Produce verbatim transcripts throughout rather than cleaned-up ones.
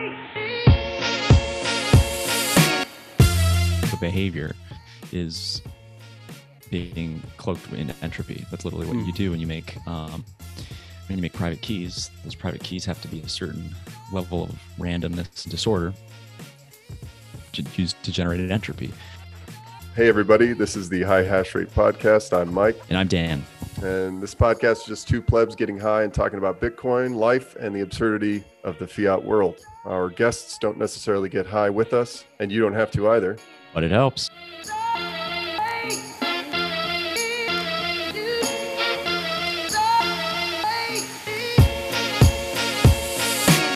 The behavior is being cloaked in entropy. That's literally what mm. you do when you make um, when you make private keys. Those private keys have to be a certain level of randomness and disorder to use to generate an entropy. Hey everybody, this is the High Hash Rate Podcast. I'm Mike. And I'm Dan. And this podcast is just two plebs getting high and talking about Bitcoin, life, and the absurdity of the fiat world. Our guests don't necessarily get high with us, and you don't have to either. But it helps.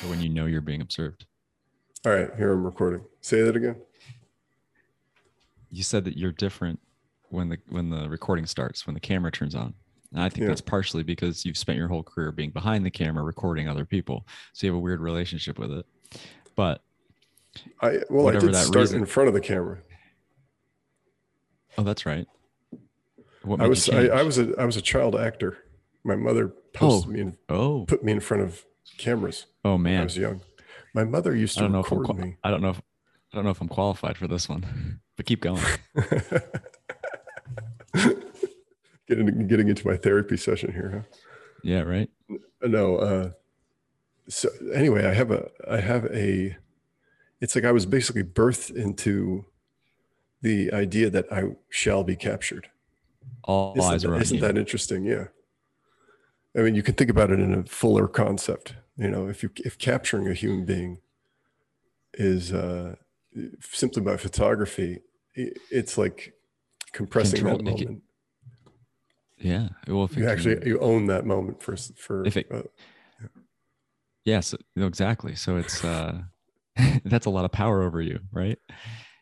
When you know you're being observed. All right, here I'm recording. Say that again. You said that you're different when the when the recording starts, when the camera turns on. And I think yeah. that's partially because you've spent your whole career being behind the camera recording other people. So you have a weird relationship with it. But I well, I did start reason, in front of the camera. Oh, that's right. What I was I, I was a I was a child actor. My mother posted oh. me in, oh. put me in front of cameras. Oh man, when I was young. My mother used to record qual- me. I don't know if I don't know if I'm qualified for this one. But keep going. getting, getting into my therapy session here, huh? Yeah, right. No. Uh, so anyway, I have a, I have a, it's like I was basically birthed into the idea that I shall be captured. All isn't eyes are on you. Isn't that interesting? Yeah. I mean, you can think about it in a fuller concept. You know, if you if capturing a human being is. Uh, Simply by photography, it's like compressing Control, that moment. It, yeah, well, if you it actually can, you own that moment for for. If it, uh, yeah. Yes, no, exactly. So it's uh, that's a lot of power over you, right?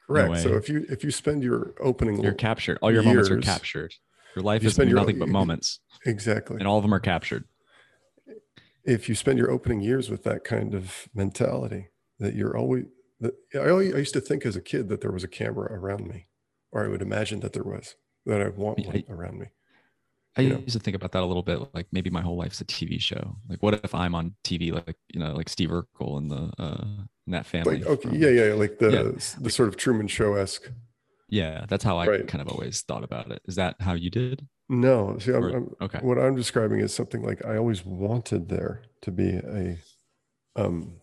Correct. So if you if you spend your opening, you're captured. All your years, moments are captured. Your life you is nothing your, but moments. Exactly, and all of them are captured. If you spend your opening years with that kind of mentality, that you're always. I used to think as a kid that there was a camera around me, or I would imagine that there was, that I'd want one I, around me. I you know? used to think about that a little bit, like maybe my whole life's a T V show. Like, what if I'm on T V, like, you know, like Steve Urkel and the uh, and that family. Like, okay, from, yeah, yeah, like the yeah. the sort of Truman Show-esque. Yeah, that's how I right. kind of always thought about it. Is that how you did? No, see, I'm, or, I'm, okay. What I'm describing is something like I always wanted there to be a. um.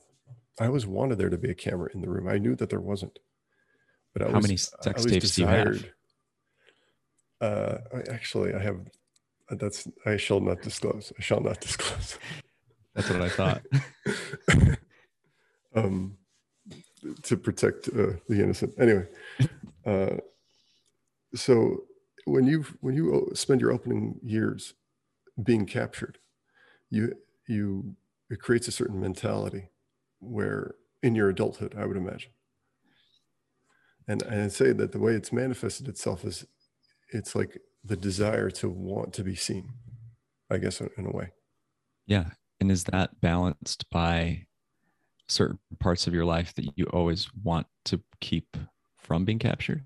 I always wanted there to be a camera in the room. I knew that there wasn't. But I How was, many sex tapes desired, do you have? Uh, I actually, I have. That's I shall not disclose. I shall not disclose. That's what I thought. um, to protect uh, the innocent. Anyway, uh, so when you when you spend your opening years being captured, you you it creates a certain mentality. Where in your adulthood, I would imagine. And, and I'd say that the way it's manifested itself is it's like the desire to want to be seen, I guess, in a way. Yeah. And is that balanced by certain parts of your life that you always want to keep from being captured?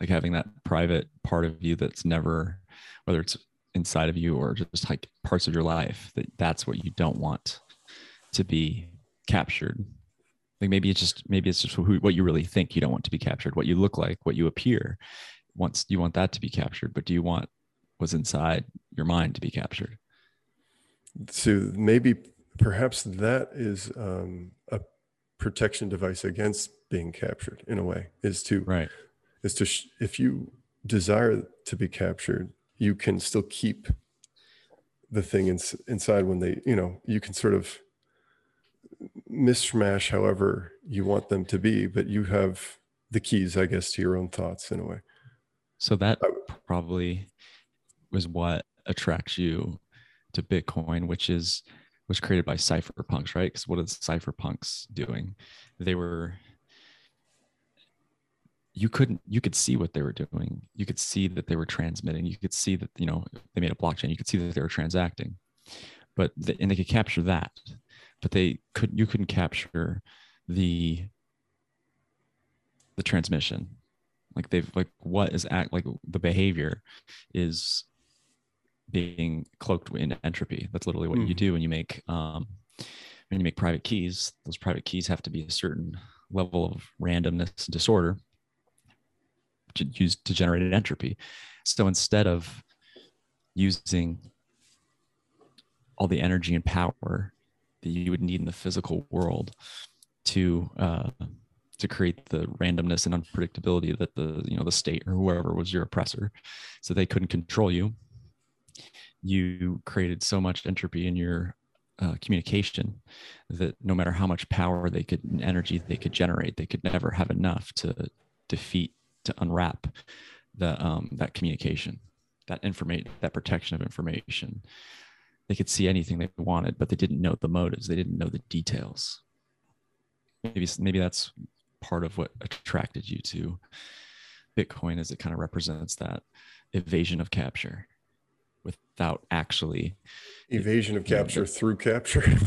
Like having that private part of you that's never, whether it's inside of you or just like parts of your life, that that's what you don't want to be captured. Like maybe it's just maybe it's just who, what you really think you don't want to be captured, what you look like, what you appear. Once you want that to be captured, but do you want what's inside your mind to be captured? So maybe perhaps that is um, a protection device against being captured in a way is to right is to sh- if you desire to be captured, you can still keep the thing in, inside when they you know you can sort of mishmash however you want them to be, but you have the keys, I guess, to your own thoughts in a way. So that probably was what attracts you to Bitcoin, which is was created by cypherpunks, right? Because what are the cypherpunks doing? They were you couldn't you could see what they were doing. You could see that they were transmitting. You could see that, you know, they made a blockchain. You could see that they were transacting. But the, and they could capture that. But they could you couldn't capture the the transmission, like they've like what is act like the behavior is being cloaked in entropy. That's literally what mm. you do when you make um, when you make private keys, those private keys have to be a certain level of randomness and disorder to use to generate entropy. So instead of using all the energy and power that you would need in the physical world to uh, to create the randomness and unpredictability that the you know the state or whoever was your oppressor, so they couldn't control you, you created so much entropy in your uh, communication that no matter how much power they could and energy they could generate, they could never have enough to defeat, to unwrap the um, that communication, that information, that protection of information. They could see anything they wanted, but they didn't know the motives. They didn't know the details. Maybe, maybe that's part of what attracted you to Bitcoin, is it kind of represents that evasion of capture without actually evasion of capture, you know, through capture.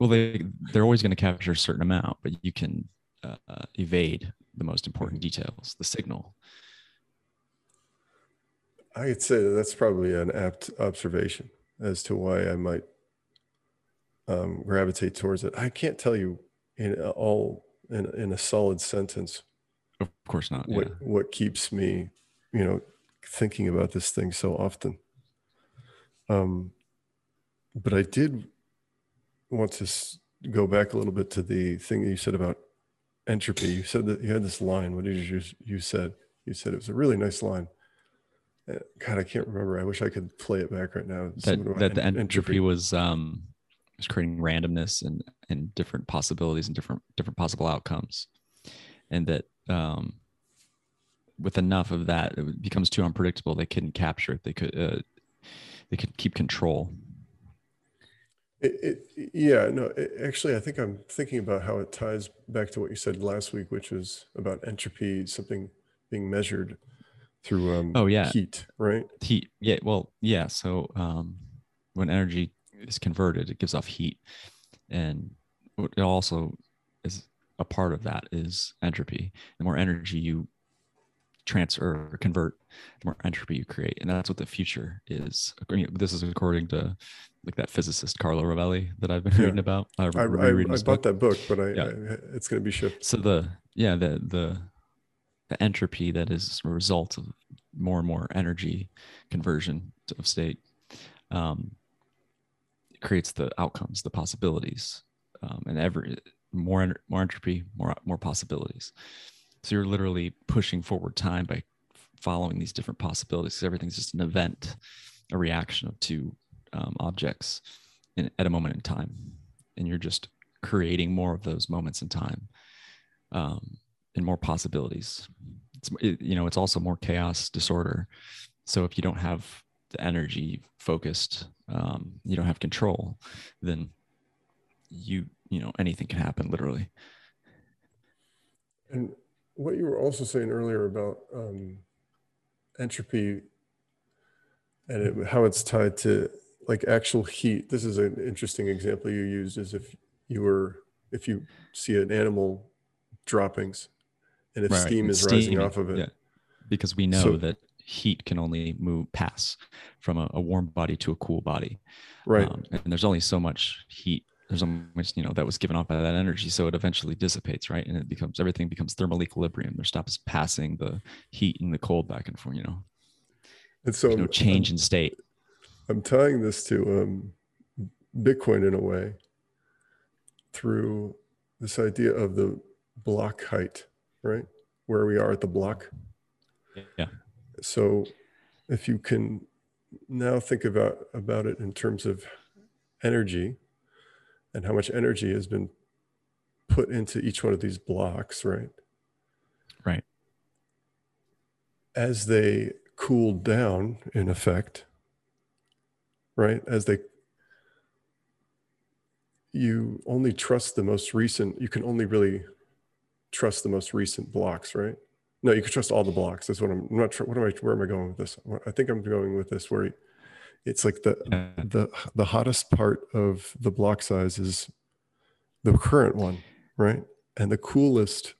Well, they, they're always going to capture a certain amount, but you can uh, evade the most important details, the signal. I could say that that's probably an apt observation as to why I might um, gravitate towards it. I can't tell you in all in, in a solid sentence, of course not, what, yeah. what keeps me, you know, thinking about this thing so often. Um, but I did want to go back a little bit to the thing that you said about entropy. You said that you had this line. What did you you said? You said it was a really nice line. God, I can't remember. I wish I could play it back right now. That, that en the entropy, entropy was um, was creating randomness and and different possibilities and different different possible outcomes, and that um, with enough of that, it becomes too unpredictable. They couldn't capture it. They could uh, they could keep control. It, it, yeah, no. It, actually, I think I'm thinking about how it ties back to what you said last week, which was about entropy, something being measured through um oh yeah heat, right? Heat. Yeah, well, yeah. So um when energy is converted, it gives off heat, and it also is a part of that is entropy. The more energy you transfer or convert, the more entropy you create, and that's what the future is. I mean, this is according to like that physicist Carlo Rovelli that I've been yeah. reading about. I, I, I, I bought book. that book, but I, yeah. I it's going to be shipped. So the yeah the the the entropy that is a result of more and more energy conversion of state um, creates the outcomes, the possibilities, um, and every more more entropy, more more possibilities. So you're literally pushing forward time by following these different possibilities. So everything's just an event, a reaction of two um, objects in, at a moment in time, and you're just creating more of those moments in time. Um, and more possibilities. It's, it, you know, it's also more chaos, disorder. So if you don't have the energy focused, um, you don't have control, then you, you know, anything can happen literally. And what you were also saying earlier about um, entropy and it, how it's tied to like actual heat. This is an interesting example you used, is if you were, if you see an animal droppings, and if right. steam is steam, rising off of it. Yeah. Because we know so, that heat can only move pass from a, a warm body to a cool body. Right. Um, and there's only so much heat. There's only, you know, that was given off by that energy. So it eventually dissipates, right? And it becomes, everything becomes thermal equilibrium. There stops passing the heat and the cold back and forth, you know. And so there's no change I'm, in state. I'm tying this to um, Bitcoin in a way through this idea of the block height, right? Where we are at the block. Yeah. So if you can now think about, about it in terms of energy and how much energy has been put into each one of these blocks, right? Right. As they cool down, in effect, right? As they you only trust the most recent, you can only really trust the most recent blocks, right? No, you could trust all the blocks. That's what I'm, I'm not sure. What am I, where am I going with this? I think I'm going with this where it's like the, yeah. the, the hottest part of the block size is the current one, right? And the coolest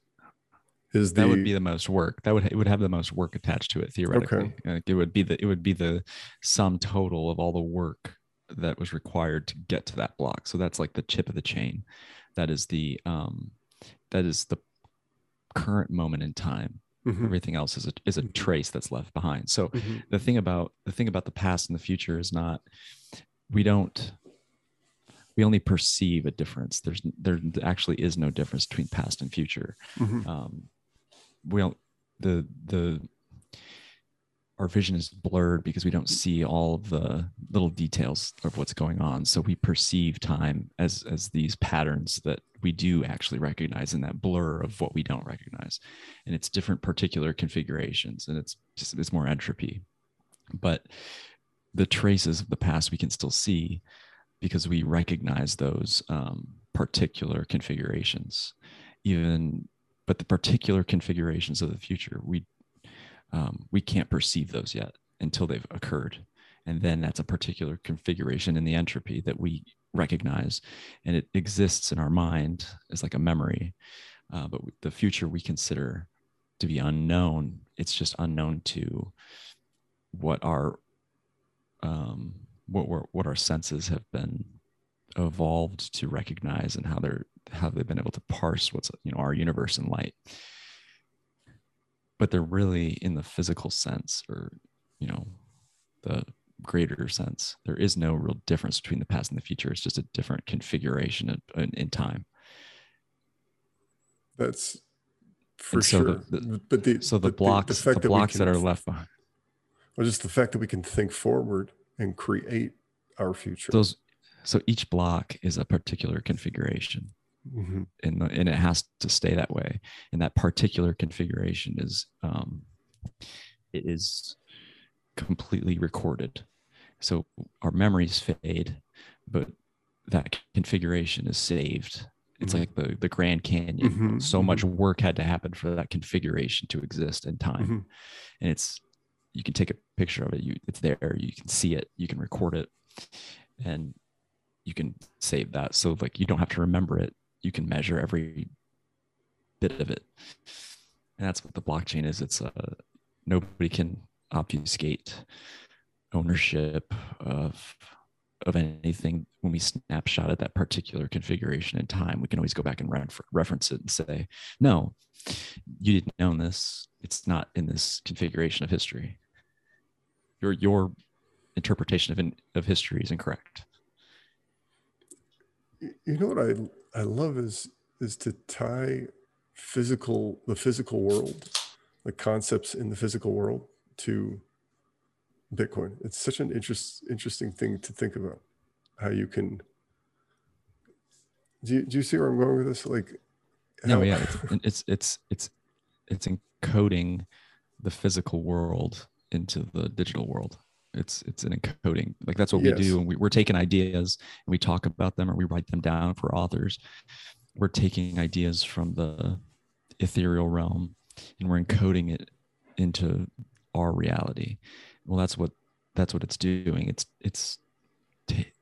is the, that would be the most work. That would, it would have the most work attached to it theoretically. Okay. Like it would be the, it would be the sum total of all the work that was required to get to that block. So that's like the chip of the chain. That is the um, that is the current moment in time. Mm-hmm. Everything else is a, is a trace that's left behind. So mm-hmm. the thing about the thing about the past and the future is not, we don't, we only perceive a difference. There's, there actually is no difference between past and future. Mm-hmm. Um, we don't, the, the, our vision is blurred because we don't see all the little details of what's going on. So we perceive time as, as these patterns that we do actually recognize, in that blur of what we don't recognize. And it's different particular configurations, and it's just, it's more entropy, but the traces of the past we can still see because we recognize those um, particular configurations, even, but the particular configurations of the future, we, Um, we can't perceive those yet until they've occurred. And then that's a particular configuration in the entropy that we recognize, and it exists in our mind as like a memory. Uh, but the future we consider to be unknown. It's just unknown to what our um, what we're, what our senses have been evolved to recognize, and how they're how they've been able to parse what's, you know, our universe and light. But they're really, in the physical sense, or, you know, the greater sense, there is no real difference between the past and the future. It's just a different configuration in, in time. That's for so sure. The, the, but the, so the, the blocks, the, the, the that blocks can, that are left behind. Well, just the fact that we can think forward and create our future. Those, so each block is a particular configuration. Mm-hmm. And, the, and it has to stay that way. And that particular configuration is, um, it is completely recorded. So our memories fade, but that configuration is saved. It's mm-hmm. like the, the Grand Canyon. Mm-hmm. So mm-hmm. much work had to happen for that configuration to exist in time. Mm-hmm. And it's, you can take a picture of it. You, it's there. You can see it. You can record it, and you can save that. So like, you don't have to remember it. You can measure every bit of it. And that's what the blockchain is. It's uh, nobody can obfuscate ownership of, of anything. When we snapshot at that particular configuration in time, we can always go back and re- reference it and say, no, you didn't own this. It's not in this configuration of history. Your, your interpretation of, in, of history is incorrect. You know what I I love is is to tie physical the physical world, the concepts in the physical world, to Bitcoin. It's such an interest interesting thing to think about, how you can. Do you, do you see where I'm going with this? Like, how, no, yeah, it's it's it's it's encoding the physical world into the digital world. It's it's an encoding. Like, that's what yes. we do. And we, we're taking ideas and we talk about them, or we write them down for authors. We're taking ideas from the ethereal realm and we're encoding it into our reality. Well, that's what that's what it's doing. It's it's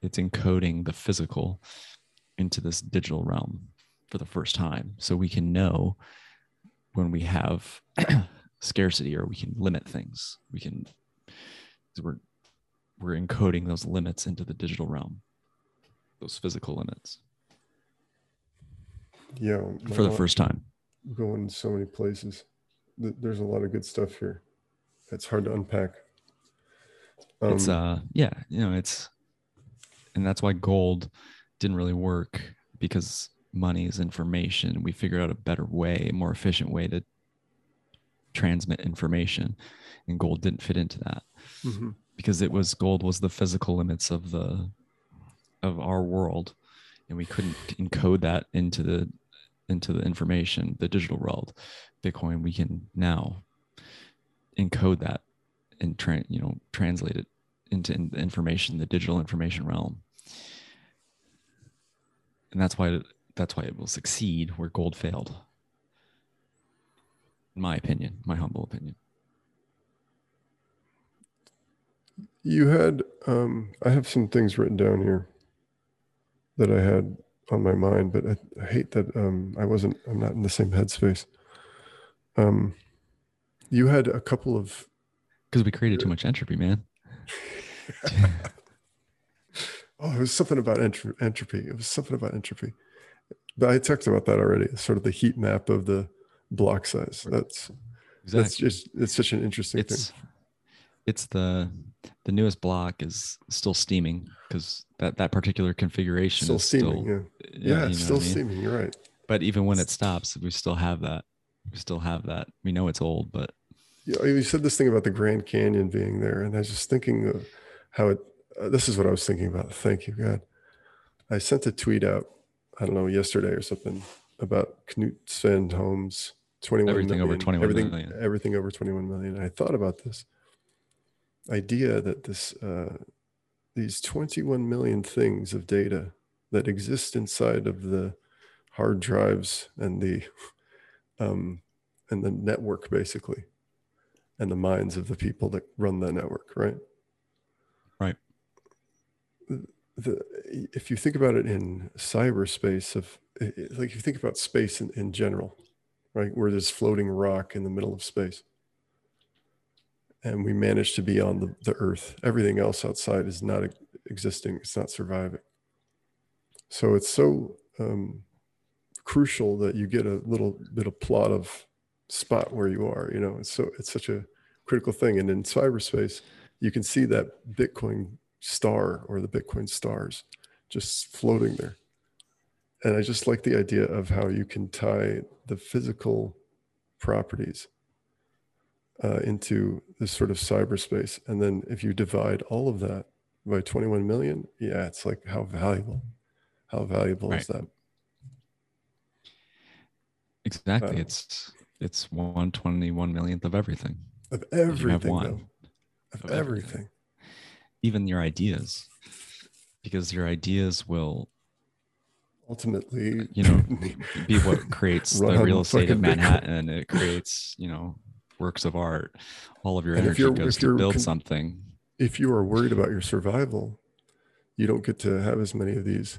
it's encoding the physical into this digital realm for the first time. So we can know when we have scarcity, or we can limit things. We can. We're we're encoding those limits into the digital realm, those physical limits. Yeah, for the first time. Going so many places. There's a lot of good stuff here. It's hard to unpack. Um, it's uh yeah you know it's, and that's why gold didn't really work, because money is information. We figured out a better way, a more efficient way to transmit information, and gold didn't fit into that. Mm-hmm. Because it was gold was the physical limits of the of our world, and we couldn't encode that into the into the information, the digital world. Bitcoin, we can now encode that and tra- you know translate it into in the information, the digital information realm. And that's why that's why it will succeed where gold failed. In my opinion, my humble opinion. You had, um, I have some things written down here that I had on my mind, but I, I hate that um, I wasn't, I'm not in the same headspace. Um, you had a couple of... Because we created too much entropy, man. Oh, it was something about entropy. It was something about entropy. But I talked about that already. It's sort of the heat map of the block size. That's exactly. that's just it's such an interesting it's, thing. It's the the newest block is still steaming because that that particular configuration still is steaming. Still, yeah, yeah, yeah it's still I mean? steaming. You're right. But even when it stops, we still have that. We still have that. We know it's old, but yeah, you said this thing about the Grand Canyon being there, and I was just thinking of how it. Uh, this is what I was thinking about. Thank you, God. I sent a tweet out, I don't know, yesterday or something about Knut Sandholm's twenty-one everything million, over twenty-one everything, million, everything over twenty-one million. And I thought about this idea that this uh, these twenty-one million things of data that exist inside of the hard drives and the um, and the network basically, and the minds of the people that run the network, right? Right. The, if you think about it in cyberspace, of like if you think about space in, in general, right, where there's floating rock in the middle of space, and we manage to be on the, the earth, everything else outside is not existing, it's not surviving. So it's so um, crucial that you get a little bit of plot of spot where you are, you know, it's so it's such a critical thing. And in cyberspace, you can see that Bitcoin star or the Bitcoin stars just floating there. And I just like the idea of how you can tie the physical properties uh, into this sort of cyberspace. And then if you divide all of that by twenty-one million, yeah, it's like how valuable, how valuable right. is that? Exactly. Uh, it's, it's one twenty-one millionth of everything. Of everything, one, of, of everything. everything. Even your ideas, because your ideas will ultimately, you know, be what creates the real estate of Manhattan. And it creates, you know, works of art. All of your and energy goes to build something. If you are worried about your survival, you don't get to have as many of these.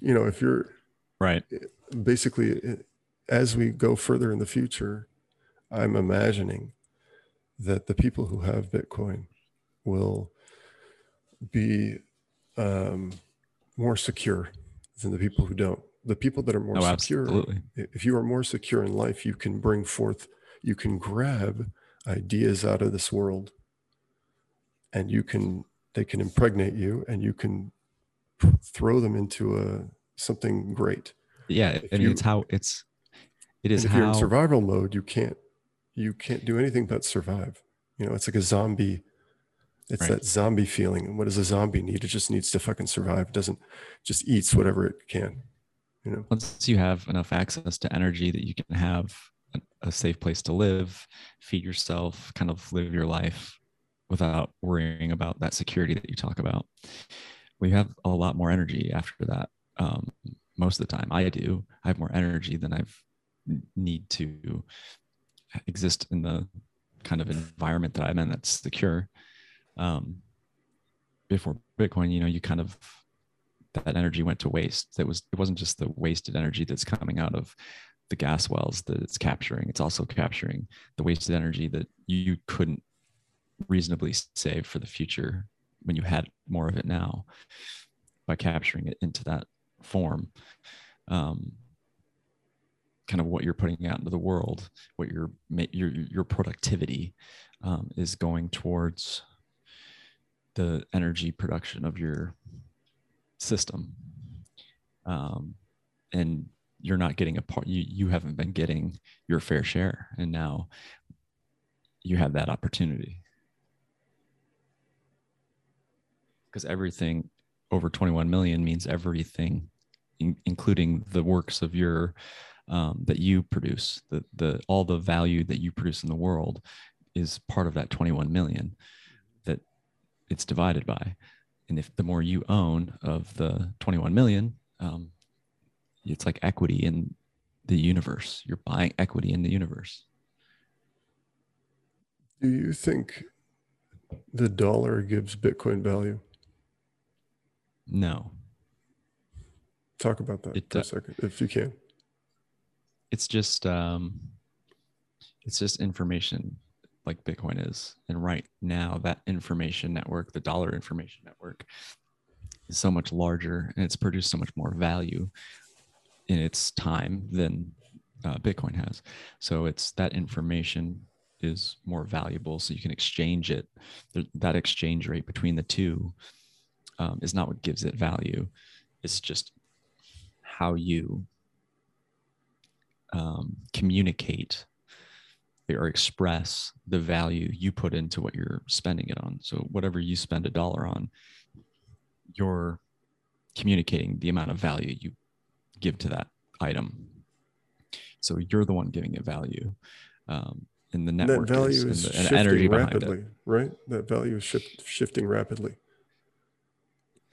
You know, if you're right, basically, as we go further in the future, I'm imagining that the people who have Bitcoin will be um, more secure than the people who don't. The people that are more oh, secure, absolutely. If you are more secure in life, you can bring forth, you can grab ideas out of this world, and you can, they can impregnate you, and you can throw them into a something great. Yeah, if and you, it's how it's. It is and if how, you're in survival mode, you can't, you can't do anything but survive. You know, it's like a zombie. It's right. that zombie feeling. And what does a zombie need? It just needs to fucking survive. It doesn't just eats whatever it can, you know? Once you have enough access to energy that you can have a safe place to live, feed yourself, kind of live your life without worrying about that security that you talk about. We have a lot more energy after that. Um, most of the time I do. I have more energy than I've need to exist in the kind of environment that I'm in that's secure. Um, before Bitcoin, you know, you kind of, that energy went to waste. That was, it wasn't just the wasted energy that's coming out of the gas wells that it's capturing. It's also capturing the wasted energy that you couldn't reasonably save for the future when you had more of it now by capturing it into that form. Um, kind of what you're putting out into the world, what your your your productivity um, is going towards the energy production of your system, um, and you're not getting a part. You you haven't been getting your fair share, and now you have that opportunity because everything over twenty-one million means everything, in, including the works of your. Um, that you produce, the, the, all the value that you produce in the world is part of that twenty-one million that it's divided by. And if the more you own of the twenty-one million, um, it's like equity in the universe. You're buying equity in the universe. Do you think the dollar gives Bitcoin value? No. Talk about that it, for a second, if you can. It's just, um, it's just information. like Bitcoin is. And right now, that information network, the dollar information network, is so much larger, and it's produced so much more value in its time than uh, Bitcoin has. So it's that information is more valuable, so you can exchange it. That exchange rate between the two um, is not what gives it value. It's just how you um, communicate or express the value you put into what you're spending it on. So whatever you spend a dollar on, you're communicating the amount of value you give to that item. So you're the one giving it value. Um, and the network that value is, is the, shifting energy rapidly, it. Right? That value is shift, shifting rapidly.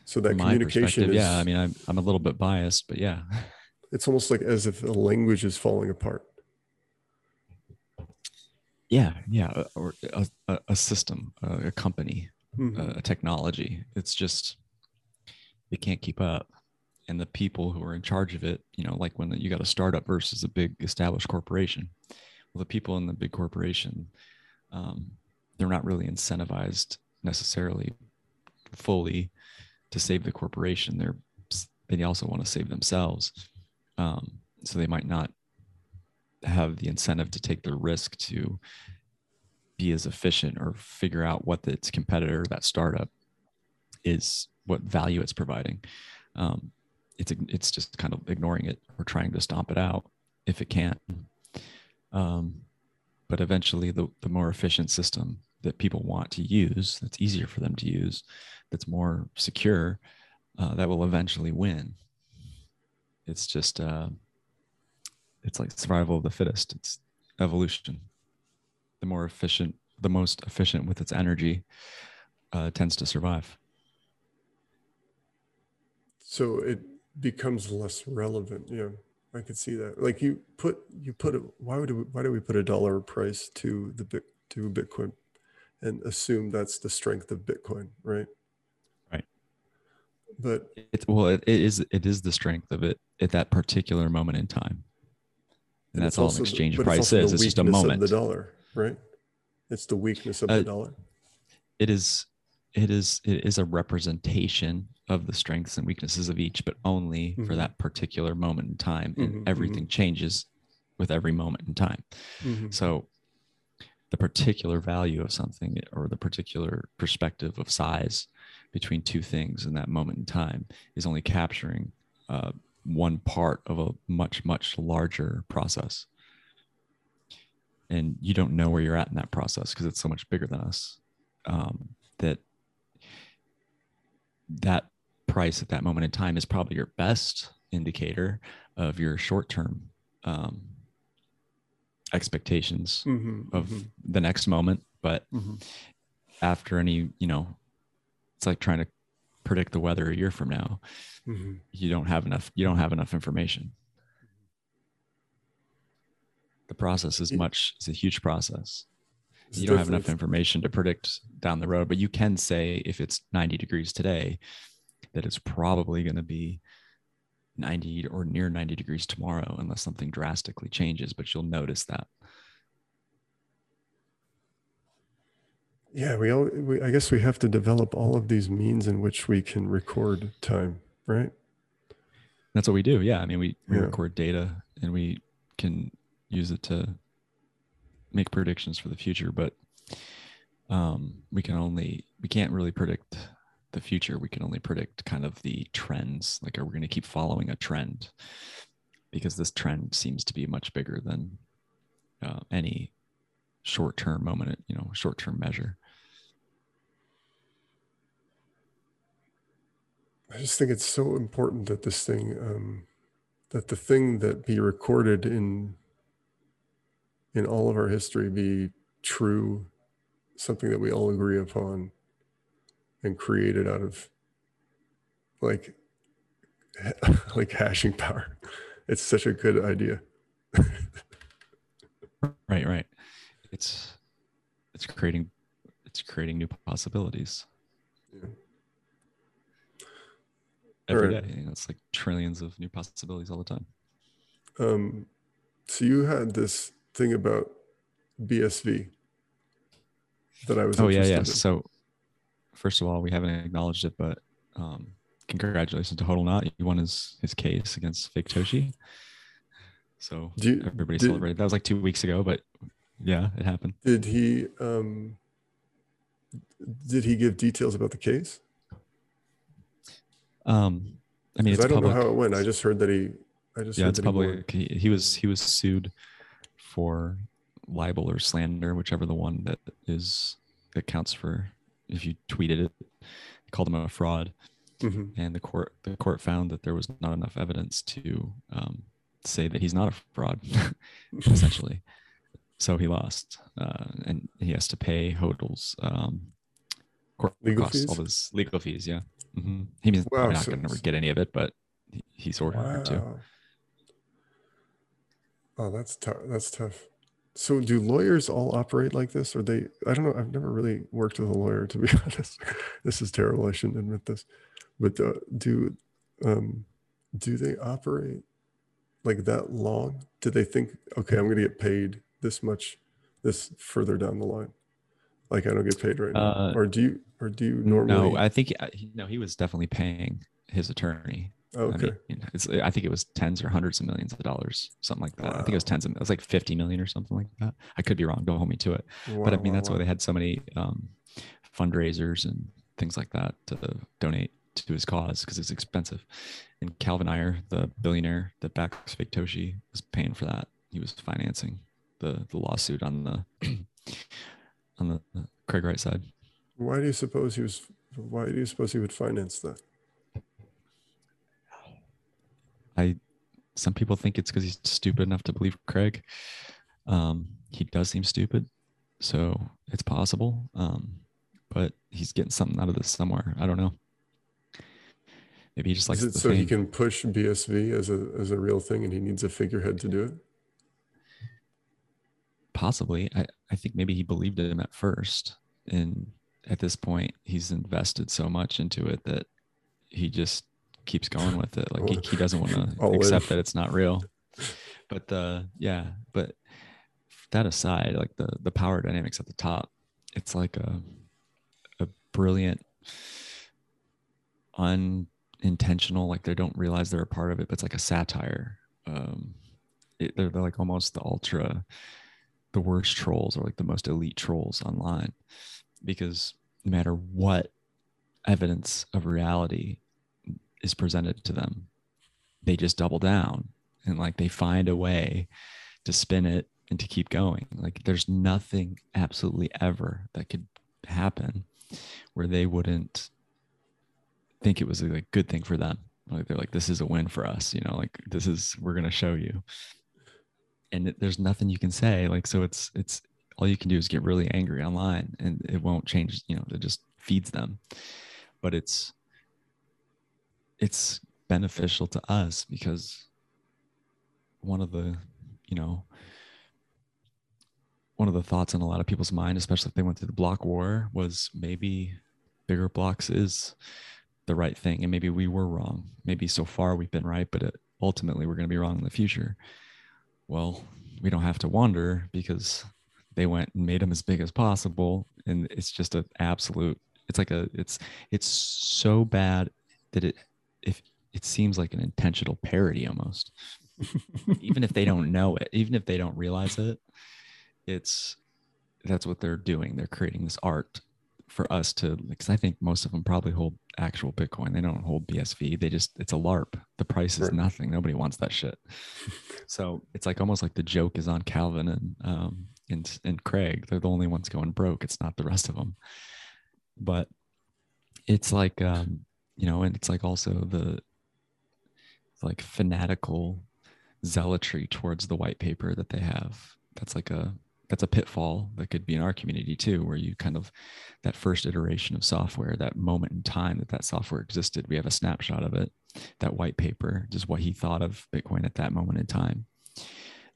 So that From communication is... Yeah, I mean, I'm, I'm a little bit biased, but yeah. It's almost like as if a language is falling apart. Yeah, yeah, or a, a system, a company, mm-hmm. a technology. It's just, it can't keep up. And the people who are in charge of it, you know, like when you got a startup versus a big established corporation, well, the people in the big corporation, um, they're not really incentivized necessarily fully to save the corporation. They're, they also want to save themselves. Um, so they might not have the incentive to take the risk to be as efficient or figure out what its competitor, that startup, is, what value it's providing. Um, it's, it's just kind of ignoring it or trying to stomp it out if it can. Um, but eventually the, the more efficient system that people want to use, that's easier for them to use, that's more secure, uh, that will eventually win. It's just, uh, it's like survival of the fittest. It's evolution. The more efficient, the most efficient with its energy uh, tends to survive. So it becomes less relevant. Yeah, I could see that. Like you put, you put it, why would we, why do we put a dollar price to the to Bitcoin and assume that's the strength of Bitcoin, right? Right. But it's, well, it, it is, it is the strength of it at that particular moment in time. And that's all an exchange price is. It's just a moment. It's the dollar, right? It's the weakness of uh, the dollar. It is, it is, it is a representation of the strengths and weaknesses of each, but only mm-hmm. for that particular moment in time. And mm-hmm, everything mm-hmm. changes with every moment in time. Mm-hmm. So the particular value of something or the particular perspective of size between two things in that moment in time is only capturing uh, one part of a much, much larger process. And you don't know where you're at in that process because it's so much bigger than us. Um, that that price at that moment in time is probably your best indicator of your short-term um, expectations mm-hmm, of mm-hmm. the next moment. But mm-hmm. after any, you know, it's like trying to predict the weather a year from now. Mm-hmm. You don't have enough, you don't have enough information. The process is much, it's a huge process. It's you don't have enough information to predict down the road, but you can say if it's ninety degrees today, that it's probably going to be ninety or near ninety degrees tomorrow, unless something drastically changes, but you'll notice that. Yeah, we all, we, I guess we have to develop all of these means in which we can record time, right? That's what we do. Yeah. I mean, we, we yeah. record data and we can use it to make predictions for the future, but um, we can only, we can't really predict the future. We can only predict kind of the trends. Like, are we going to keep following a trend? Because this trend seems to be much bigger than uh, any short-term moment, you know, short-term measure. I just think it's so important that this thing, um, that the thing that be recorded in in all of our history be true, something that we all agree upon and created out of like, like hashing power. It's such a good idea. Right, right. It's, it's creating, it's creating new possibilities. Yeah. Every right. day, you know, it's like trillions of new possibilities all the time. Um, so you had this thing about B S V, that I was oh, interested yeah, yeah. in. So first of all, we haven't acknowledged it, but um, congratulations to Hodlnaut. He won his, his case against Fake Toshi. So you, everybody did, celebrated. That was like two weeks ago, but yeah, it happened. Did he, um, did he give details about the case? Um, I mean, it's I don't public. know how it went. I just heard that he, I just, yeah, heard it's that public. He, he, he was, he was sued for libel or slander, whichever the one that is, that counts for if you tweeted it, called him a fraud. Mm-hmm. And the court, the court found that there was not enough evidence to, um, say that he's not a fraud essentially. So he lost, uh, and he has to pay Hodl's, um, court legal costs, fees? all his legal fees. Yeah. Mm-hmm. He means wow, not so going to get any of it, but he, he's ordered wow. to. Oh, that's tough. That's tough. So do lawyers all operate like this? Or they, I don't know. I've never really worked with a lawyer, to be honest. This is terrible. I shouldn't admit this, but uh, do, um, do they operate like that long? Do they think, okay, I'm going to get paid this much, this further down the line? Like I don't get paid right uh, now. Or do you, or do you normally? No, I think, no, he was definitely paying his attorney. Okay. I, mean, it's, I think it was tens or hundreds of millions of dollars, something like that. Wow. I think it was tens of, it was like fifty million or something like that. I could be wrong. Don't hold me to it. Wow, but I mean, wow, that's wow. why they had so many um, fundraisers and things like that to donate to his cause, because it's expensive. And Calvin Ayre, the billionaire that backs Fake Toshi, was paying for that. He was financing the, the lawsuit on the, on the, the Craig Wright side. Why do you suppose he was, why do you suppose he would finance that? I, some people think it's because he's stupid enough to believe Craig. Um, he does seem stupid, so it's possible. Um, but he's getting something out of this somewhere. I don't know. Maybe he just likes. Is it the so fame. He can push B S V as a as a real thing, and he needs a figurehead to do it? Possibly. I I think maybe he believed in him at first, and at this point, he's invested so much into it that he just keeps going with it. Like he, he doesn't want to accept that it's not real. But uh yeah, but that aside, like the the power dynamics at the top, it's like a a brilliant unintentional, like they don't realize they're a part of it, but it's like a satire. Um it, they're, they're like almost the ultra the worst trolls, or like the most elite trolls online, because no matter what evidence of reality is presented to them, they just double down, and like they find a way to spin it and to keep going. Like there's nothing absolutely ever that could happen where they wouldn't think it was a like, good thing for them. Like they're like, this is a win for us, you know, like this is, we're going to show you. And it, there's nothing you can say. Like, so it's, it's all you can do is get really angry online, and it won't change, you know, it just feeds them. But it's, it's beneficial to us, because one of the, you know, one of the thoughts in a lot of people's mind, especially if they went through the block war, was maybe bigger blocks is the right thing. And maybe we were wrong. Maybe so far we've been right, but it, ultimately we're going to be wrong in the future. Well, we don't have to wonder, because they went and made them as big as possible. And it's just an absolute, it's like a, it's, it's so bad that it, If it seems like an intentional parody almost, even if they don't know it, even if they don't realize it, it's, that's what they're doing. They're creating this art for us to, because I think most of them probably hold actual Bitcoin. They don't hold B S V. They just, it's a LARP. The price is nothing. Nobody wants that shit. So it's like, almost like the joke is on Calvin and, um, and, and Craig. They're the only ones going broke. It's not the rest of them, but it's like, um, you know, and it's like also the like fanatical zealotry towards the white paper that they have. That's like a, that's a pitfall that could be in our community too, where you kind of, that first iteration of software, that moment in time that that software existed, we have a snapshot of it, that white paper, just what he thought of Bitcoin at that moment in time.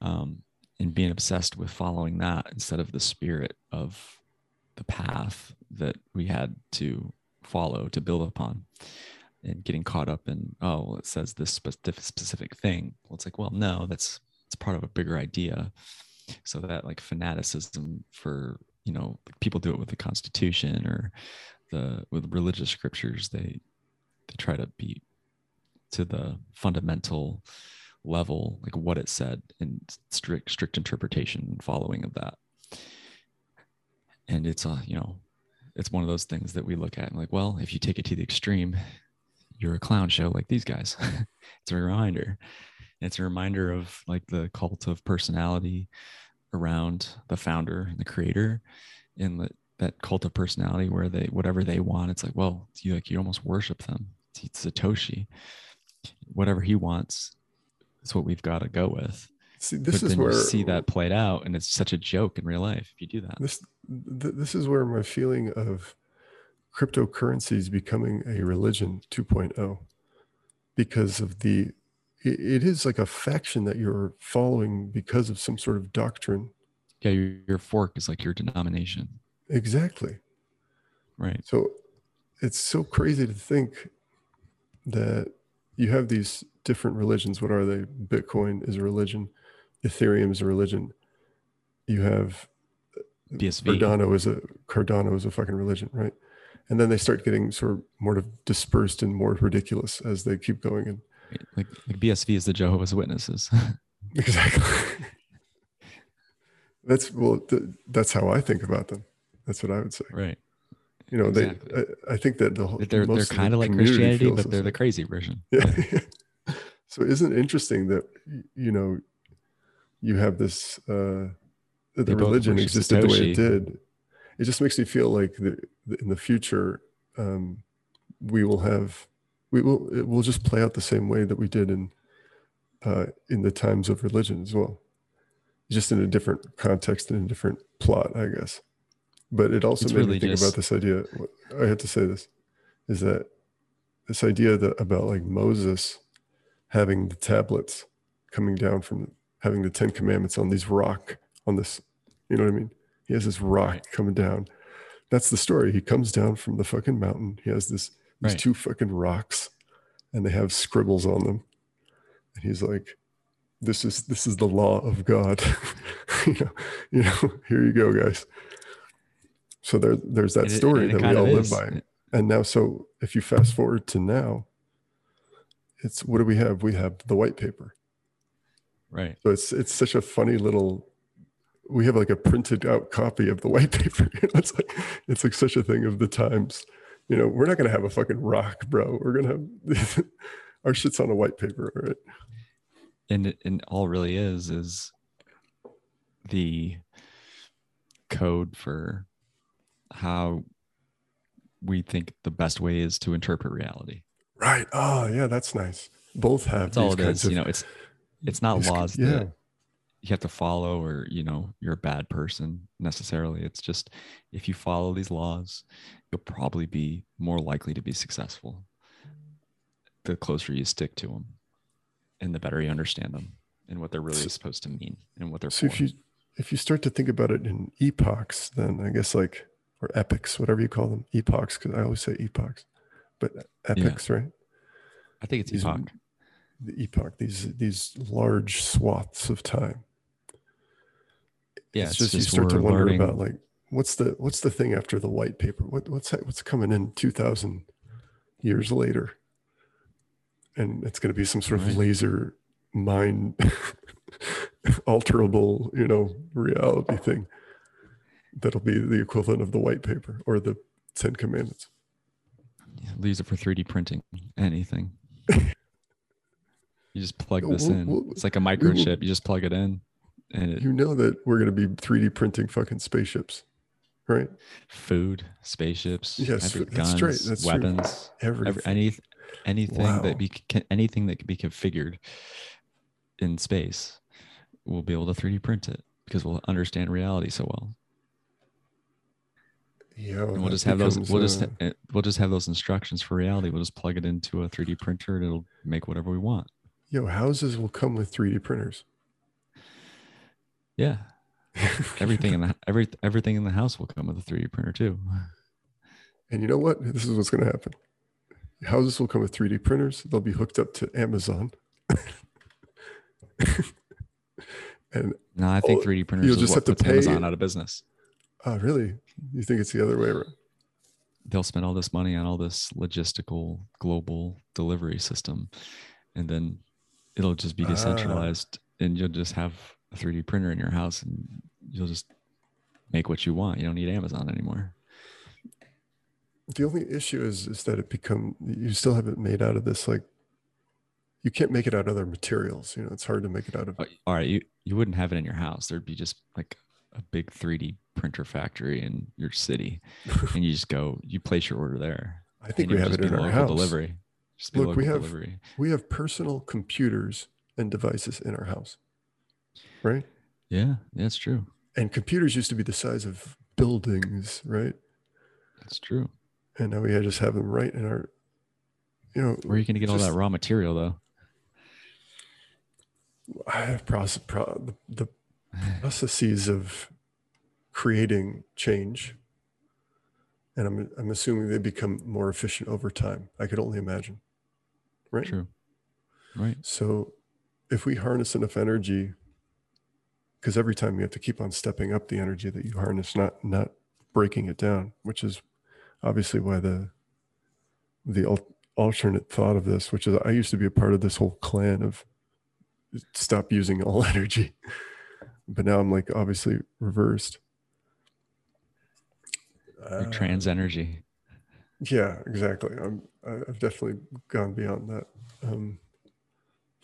Um, and being obsessed with following that instead of the spirit of the path that we had to follow, to build upon, and getting caught up in, oh well, it says this specific thing. Well, it's like, well, no, that's, it's part of a bigger idea. So that like fanaticism for you know, people do it with the Constitution or the with religious scriptures. They they try to be to the fundamental level, like what it said, and strict strict interpretation and following of that. And it's uh, you know, it's one of those things that we look at and like, well, if you take it to the extreme, you're a clown show like these guys. It's a reminder. It's a reminder of like the cult of personality around the founder and the creator, and the, that cult of personality where they, whatever they want, it's like, well, you like, you almost worship them. It's, it's Satoshi, whatever he wants. It's what we've got to go with. See, this is where you see that played out, and it's such a joke in real life if you do that. This, th- this is where my feeling of cryptocurrencies becoming a religion two point oh, because of the, it, it is like a faction that you're following because of some sort of doctrine. Yeah, your, your fork is like your denomination. Exactly. Right. So it's so crazy to think that you have these different religions. What are they? Bitcoin is a religion. Ethereum is a religion. You have B S V. Cardano is a Cardano is a fucking religion, right? And then they start getting sort of more dispersed and more ridiculous as they keep going. And like, like B S V is the Jehovah's Witnesses. Exactly. That's well. Th- that's how I think about them. That's what I would say. Right. You know, exactly. they. I, I think that the whole they're they're kind of like Christianity, but they're the crazy version. Yeah. So isn't it interesting that, you know, you have this, uh, that the religion existed Satoshi. The way it did. It just makes me feel like the, the, in the future, um, we will have, we will, it will just play out the same way that we did in, uh, in the times of religion as well. Just in a different context and a different plot, I guess. But it also it's made really me think just... about this idea. I had to say this, is that this idea that about like Moses having the tablets coming down from having the Ten Commandments on these rock on this, you know what I mean? He has this rock right. coming down. That's the story. He comes down from the fucking mountain. He has this, these right. two fucking rocks, and they have scribbles on them. And he's like, this is, this is the law of God. you know, you know, here you go, guys. So there, there's that it, story it, that we all live is. by. And now, so if you fast forward to now, it's what do we have? We have the white paper, right? So it's it's such a funny little. We have like a printed out copy of the white paper. it's like it's like such a thing of the times. You know, we're not gonna have a fucking rock, bro. We're gonna have our shit's on a white paper, right? And and all really is is the code for how we think the best way is to interpret reality. Right. Oh, yeah, that's nice. Both have that's these all it kinds is. Of, you know, it's it's not laws yeah. that you have to follow, or you know, you're a bad person necessarily. It's just if you follow these laws, you'll probably be more likely to be successful. The closer you stick to them, and the better you understand them, and what they're really so, supposed to mean, and what they're. So for. if you if you start to think about it in epochs, then I guess like or epics, whatever you call them, epochs. Because I always say epochs. But epics, yeah. right? I think it's these, epoch. The epoch, these these large swaths of time. Yeah, it's, it's just, just you start to wonder learning. about like what's the what's the thing after the white paper? What what's that, what's coming in two thousand years later? And it's going to be some sort right. of laser mind alterable, you know, reality thing that'll be the equivalent of the white paper or the Ten Commandments. Yeah, we'll use it for three D printing anything. You just plug this we'll, in. We'll, it's like a microchip. Will, you just plug it in, and it, you know that we're going to be three D printing fucking spaceships, right? Food, spaceships, yes, guns, that's right. that's weapons, true. Everything. Every, any, anything wow. that be can, anything that can be configured in space, we'll be able to three D print it because we'll understand reality so well. Yo, and we'll just have becomes, those. We'll uh, just we'll just have those instructions for reality. We'll just plug it into a three D printer, and it'll make whatever we want. Yo, houses will come with three D printers. Yeah, everything in the every everything in the house will come with a three D printer too. And you know what? This is what's going to happen. Houses will come with three D printers. They'll be hooked up to Amazon. and no, I think three D printers. You'll is just what have to puts pay Amazon out of business. Oh, really? You think it's the other way around? They'll spend all this money on all this logistical global delivery system, and then it'll just be decentralized, ah. and you'll just have a three D printer in your house, and you'll just make what you want. You don't need Amazon anymore. The only issue is is that it become you still have it made out of this, like, you can't make it out of other materials. You know, it's hard to make it out of. All right, you you wouldn't have it in your house. There'd be just like a big three D printer factory in your city, and you just go, you place your order there. I think we have it in our house. Delivery. Just look, we have delivery. We have personal computers and devices in our house, right? Yeah, that's true. And computers used to be the size of buildings, right? That's true. And now we just have them right in our, you know. Where are you going to get just all that raw material, though? I have process, pro, the processes of creating change, and I'm I'm assuming they become more efficient over time. I could only imagine, right? True, right. So, if we harness enough energy, because every time you have to keep on stepping up the energy that you harness, not not breaking it down, which is obviously why the the ult- alternate thought of this, which is I used to be a part of this whole clan of stop using all energy, but now I'm like obviously reversed. Uh, trans energy. Yeah, exactly. I'm, I've definitely gone beyond that um,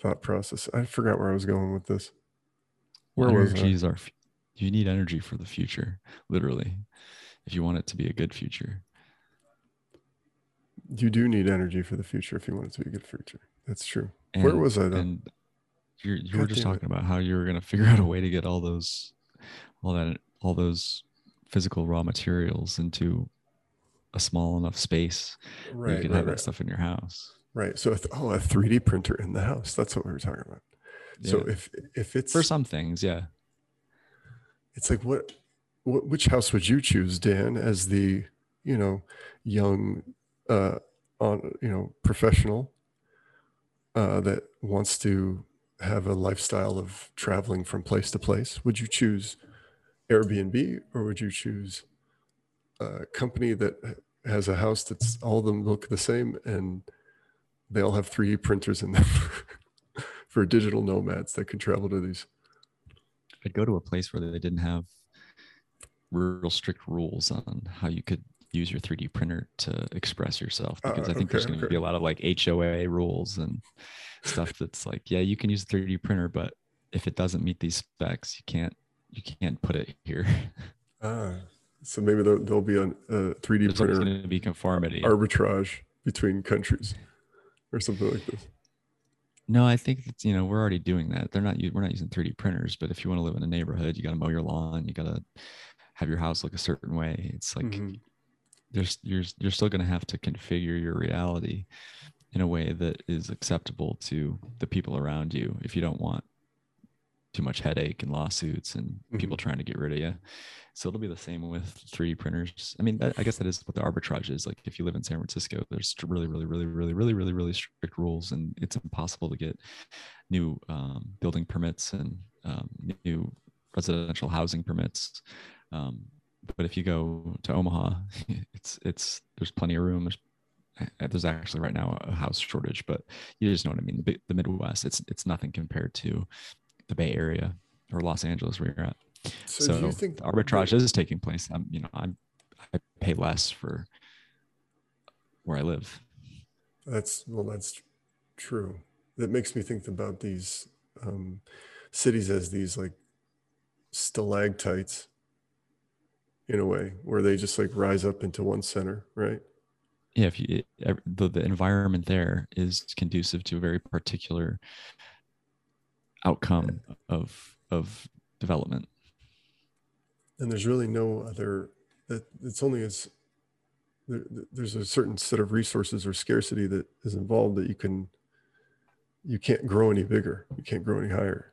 thought process. I forgot where I was going with this. Where energies are, you need energy for the future, literally, if you want it to be a good future. You do need energy for the future if you want it to be a good future. That's true. And, where was I then? You you were just talking it. about how you were going to figure out a way to get all those, all that, all those physical raw materials into a small enough space right, where you can right, have that right. stuff in your house. Right. So, oh, a three D printer in the house. That's what we were talking about. Yeah. So if if it's for some things, yeah. It's like what, what, which house would you choose, Dan, as the you know young, uh, on you know professional, uh, that wants to have a lifestyle of traveling from place to place? Would you choose Airbnb, or would you choose a company that has a house that's all of them look the same and they all have three D printers in them for digital nomads that could travel to these? I'd go to a place where they didn't have real strict rules on how you could use your three D printer to express yourself, because uh, I think okay, there's going to okay. be a lot of like H O A rules and stuff that's like, yeah, you can use a three D printer, but if it doesn't meet these specs, you can't you can't put it here. Ah, so maybe there'll, there'll be a uh, three D there's printer going to be conformity arbitrage between countries or something like this. No, I think it's, you know, we're already doing that. They're not we're not using three D printers, but if you want to live in a neighborhood, you got to mow your lawn, you got to have your house look a certain way. It's like. Mm-hmm. There's, you're, you're still going to have to configure your reality in a way that is acceptable to the people around you if you don't want too much headache and lawsuits and mm-hmm. people trying to get rid of you. So it'll be the same with three D printers. I mean, that, I guess that is what the arbitrage is. Like if you live in San Francisco, there's really, really, really, really, really, really, really strict rules, and it's impossible to get new um, building permits and um, new residential housing permits. Um, But if you go to Omaha, it's it's there's plenty of room. There's, there's actually right now a house shortage, but you just know what I mean. The, the Midwest, it's it's nothing compared to the Bay Area or Los Angeles where you're at. So, so do you think arbitrage is taking place? I'm you know I'm I pay less for where I live. That's well, that's true. That makes me think about these um, cities as these like stalactites, in a way, where they just like rise up into one center, right? Yeah, if you, the, the environment there is conducive to a very particular outcome of of development. And there's really no other, it's only as, there, there's a certain set of resources or scarcity that is involved that you can, you can't grow any bigger, you can't grow any higher.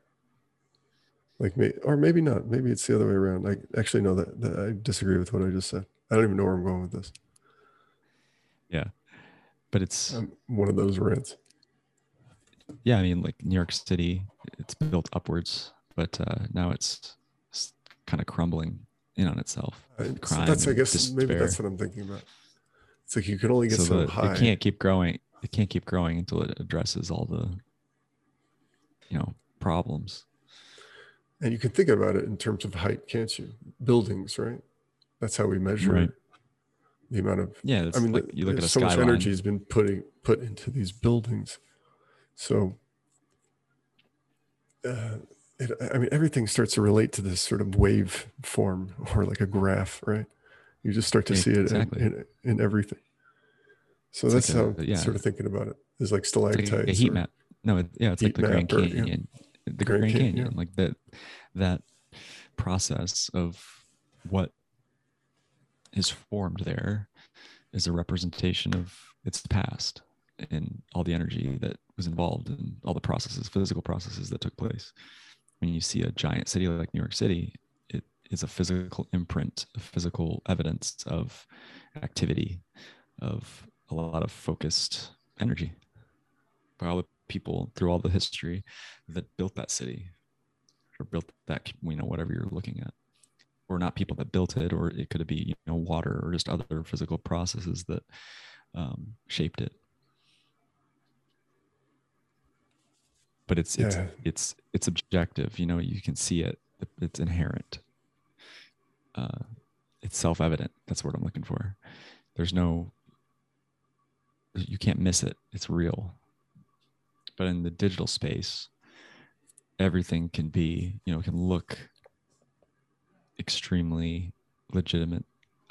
Like me, or maybe not. Maybe it's the other way around. I actually know that, that I disagree with what I just said. I don't even know where I'm going with this. Yeah, but it's I'm one of those rants. Yeah, I mean, like New York City, it's built upwards, but uh, now it's, it's kind of crumbling in on itself. Right. Crime, so that's, I guess, despair. Maybe that's what I'm thinking about. It's like you can only get so, so the, high. It can't keep growing. It can't keep growing until it addresses all the, you know, problems. And you can think about it in terms of height, can't you? Buildings, right? That's how we measure right. the amount of. Yeah, that's I mean, like you look at a so skyline. Much energy has been putting put into these buildings, so. Uh, It, I mean, everything starts to relate to this sort of wave form or like a graph, right? You just start to yeah, see it exactly. in, in, in everything. So it's that's like how a, yeah. sort of thinking about it. It's like stalactites. It's like a heat map. No, it, yeah, it's like the Grand Canyon. Or, yeah. The Grand, Grand Canyon, Canyon. Yeah. Like that, that process of what is formed there is a representation of its past and all the energy that was involved in all the processes, physical processes that took place. When you see a giant city like New York City, it is a physical imprint, a physical evidence of activity, of a lot of focused energy by all the people through all the history that built that city or built that, you know, whatever you're looking at. Or not people that built it, or it could be, you know, water or just other physical processes that um, shaped it. But it's it's yeah. it's it's objective, you know. You can see it. It's inherent. Uh, it's self-evident. That's what I'm looking for. There's no. You can't miss it. It's real. But in the digital space, everything can be, you know, can look extremely legitimate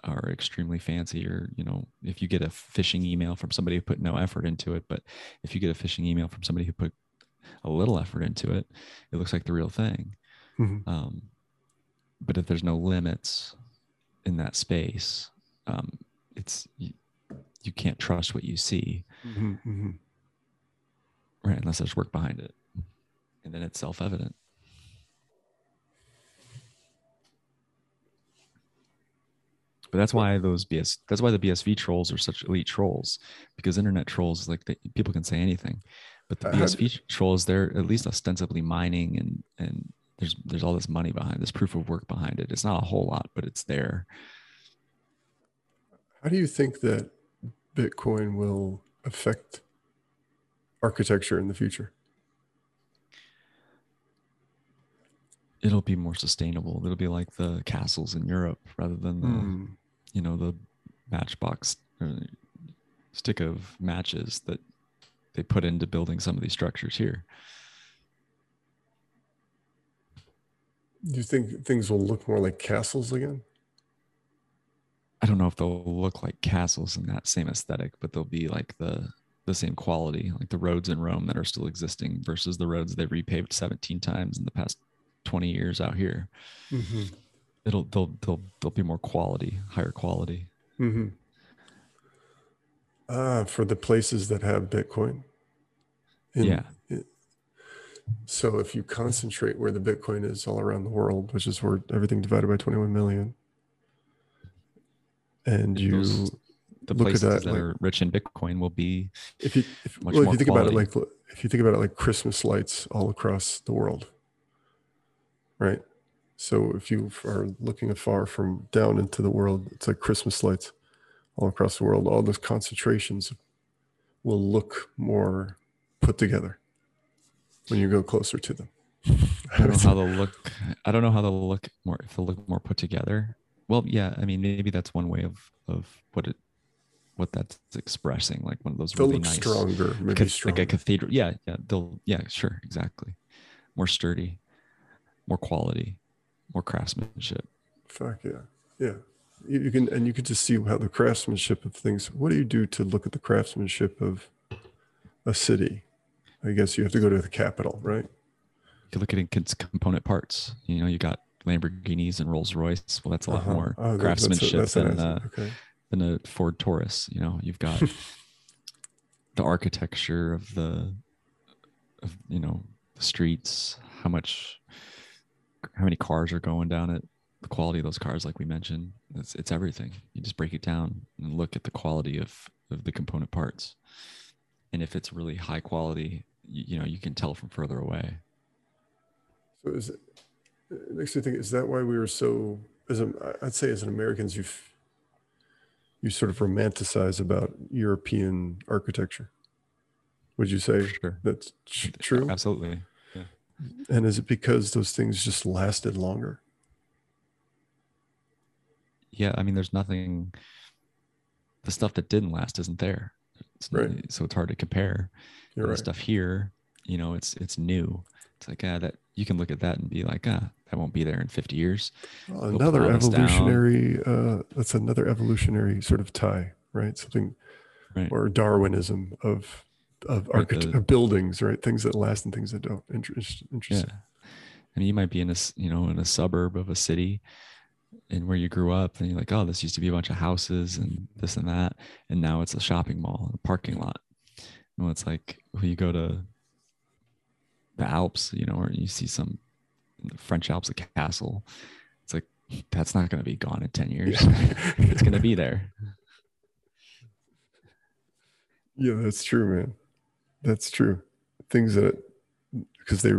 or extremely fancy, or, you know, if you get a phishing email from somebody who put no effort into it, but if you get a phishing email from somebody who put a little effort into it, it looks like the real thing. Mm-hmm. Um, but if there's no limits in that space, um, it's you, you can't trust what you see, mm-hmm, mm-hmm. right? Unless there's work behind it, and then it's self-evident. But that's why those B S that's why the B S V trolls are such elite trolls, because internet trolls, like they, people can say anything. But the B S V trolls, they're at least ostensibly mining, and and there's there's all this money behind this proof of work behind it. It's not a whole lot, but it's there. How do you think that Bitcoin will affect architecture in the future? It'll be more sustainable. It'll be like the castles in Europe rather than the, mm. you know, the matchbox or stick of matches that they put into building some of these structures here. Do you think things will look more like castles again? I don't know if they'll look like castles in that same aesthetic, but they'll be like the the same quality, like the roads in Rome that are still existing versus the roads they repaved seventeen times in the past twenty years out here. Mm-hmm. It'll they'll they'll they'll be more quality, higher quality. Mm-hmm. Uh, for the places that have Bitcoin. And yeah. It, so if you concentrate where the Bitcoin is all around the world, which is where everything divided by twenty-one million, and you Those, the look places at that, that like, are rich in Bitcoin will be if you if, much well, if more you think quality. About it like if you think about it like Christmas lights all across the world, right? So if you are looking afar from down into the world, it's like Christmas lights all across the world. All those concentrations will look more put together when you go closer to them. I don't know how they'll look. I don't know how they'll look more, if they'll look more put together. Well, yeah, I mean, maybe that's one way of, of what it, what that's expressing. Like one of those they'll really look nice, stronger, maybe stronger. Like a cathedral. Yeah, yeah, they'll, yeah, sure, exactly. More sturdy, more quality, more craftsmanship. Fuck yeah, yeah. You can, and you can just see how the craftsmanship of things, what do you do to look at the craftsmanship of a city? I guess you have to go to the capital, right? You can look at its component parts. You know, you got Lamborghinis and Rolls Royce. Well, that's a lot uh-huh. more oh, craftsmanship that's a, that's than, uh, okay. than a Ford Taurus. You know, you've got the architecture of the, of, you know, the streets, how much, how many cars are going down it. The quality of those cars, like we mentioned, it's, it's everything. You just break it down and look at the quality of, of the component parts. And if it's really high quality, you, you know, you can tell from further away. So is it, it makes me think, is that why we were so as a, I'd say as an Americans, you've, you sort of romanticize about European architecture. Would you say sure. that's tr true? Absolutely. Yeah. And is it because those things just lasted longer? Yeah. I mean, there's nothing, the stuff that didn't last isn't there. It's right. Not, so it's hard to compare. You're right. The stuff here, you know, it's, it's new. It's like, ah, that you can look at that and be like, ah, that won't be there in fifty years. Well, another evolutionary, uh, that's another evolutionary sort of tie, right? Something right. or Darwinism of, of, right, the, of buildings, right? Things that last and things that don't. Interest, interesting. Yeah. I mean, you might be in a, you know, in a suburb of a city and where you grew up and you're like, oh, this used to be a bunch of houses and this and that. And now it's a shopping mall, a parking lot. And it's like, well, you go to the Alps, you know, or you see some in the French Alps, a castle. It's like, that's not going to be gone in ten years. Yeah. It's going to be there. Yeah, that's true, man. That's true. Things that, because they,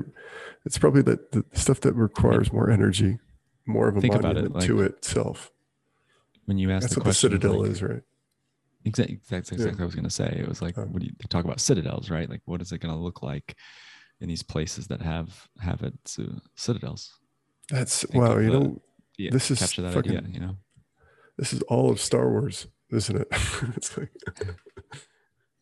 it's probably that the stuff that requires more energy, more of a Think monument about it, to like, itself. When you ask that's the what question, the citadel like, is, right? Exactly. That's exactly yeah. what I was going to say. It was like, um, what do you they talk about citadels, right? Like, what is it going to look like in these places that have have it to citadels? That's Think wow. You the, know, yeah, this is capture that fucking, idea, you know, this is all of Star Wars, isn't it? It's like.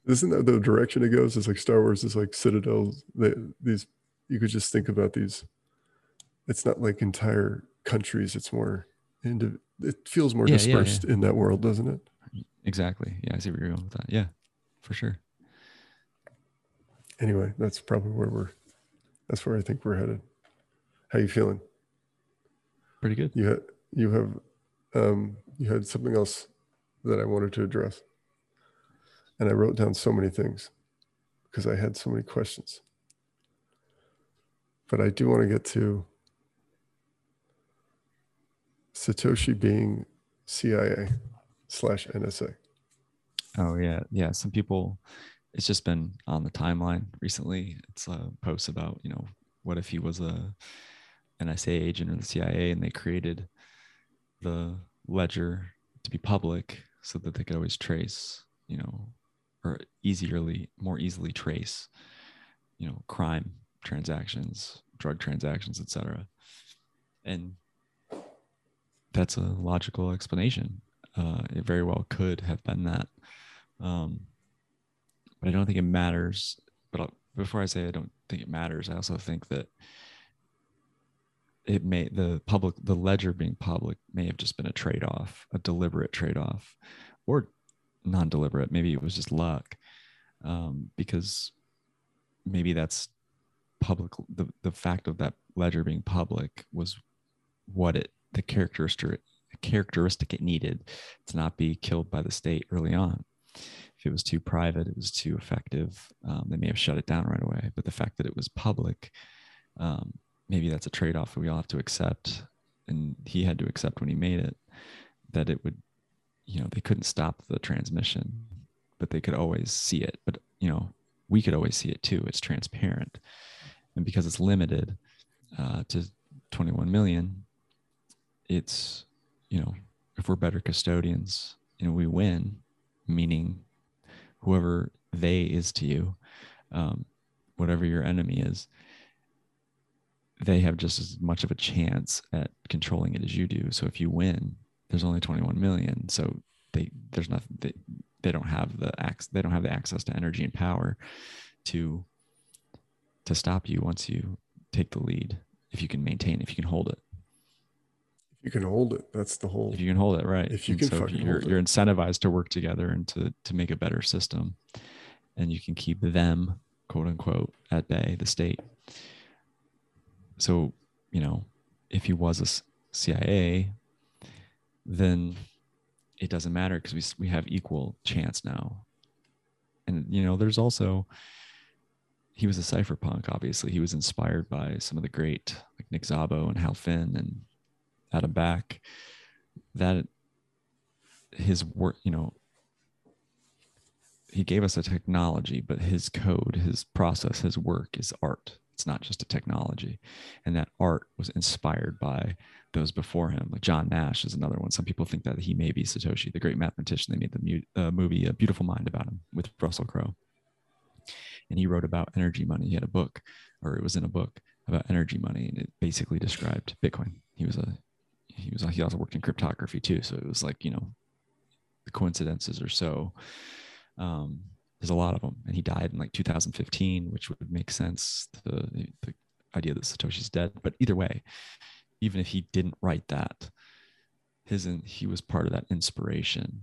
Isn't that the direction it goes? It's like Star Wars is like citadels. They, these, you could just think about these. It's not like entire countries. It's more, indiv it feels more yeah, dispersed yeah, yeah. in that world, doesn't it? Exactly. Yeah, I see where you're going with that. Yeah, for sure. Anyway, that's probably where we're, that's where I think we're headed. How you feeling? Pretty good. You had, you have, um, you had something else that I wanted to address. And I wrote down so many things because I had so many questions. But I do want to get to Satoshi being C I A slash N S A. Oh, yeah. Yeah. Some people, it's just been on the timeline recently. It's a post about, you know, what if he was a N S A agent or the C I A and they created the ledger to be public so that they could always trace, you know, or easierly, more easily trace, you know, crime transactions, drug transactions, et cetera. And that's a logical explanation. Uh, it very well could have been that. Um, but I don't think it matters. But I'll, before I say I don't think it matters, I also think that it may, the public, the ledger being public may have just been a trade-off, a deliberate trade-off, or non-deliberate. Maybe it was just luck, um, because maybe that's public. The, the fact of that ledger being public was what it, the characteristic characteristic it needed to not be killed by the state early on. If it was too private, it was too effective. Um, they may have shut it down right away, but the fact that it was public, um, maybe that's a trade-off that we all have to accept. And he had to accept when he made it, that it would, you know, they couldn't stop the transmission, but they could always see it. But, you know, we could always see it too. It's transparent. And because it's limited uh, to twenty-one million, it's, you know, if we're better custodians, you know, we win, meaning whoever they is to you, um, whatever your enemy is, they have just as much of a chance at controlling it as you do. So if you win, there's only twenty-one million, so they there's nothing they, they don't have the ac they don't have the access to energy and power to to stop you once you take the lead, if you can maintain, if you can hold it. If you can hold it, that's the whole. If you can hold it, right? If you can, so fucking you're, hold it. You're incentivized to work together and to to make a better system, and you can keep them, quote unquote, at bay, the state. So, you know, if he was a C I A, then it doesn't matter because we, we have equal chance now. And, you know, there's also, he was a cypherpunk, obviously. He was inspired by some of the great, like Nick Szabo and Hal Finn and Adam Back. That his work, you know, he gave us a technology, but his code, his process, his work is art. It's not just a technology. And that art was inspired by those before him. Like John Nash is another one. Some people think that he may be Satoshi, the great mathematician. They made the mu- uh, movie A Beautiful Mind about him with Russell Crowe. And he wrote about energy money. He had a book, or it was in a book about energy money, and it basically described Bitcoin. He was a, he was, he also worked in cryptography too. So it was like, you know, the coincidences are so, um, there's a lot of them. And he died in like two thousand fifteen, which would make sense, the, the idea that Satoshi's dead. But either way, even if he didn't write that, his, he was part of that inspiration.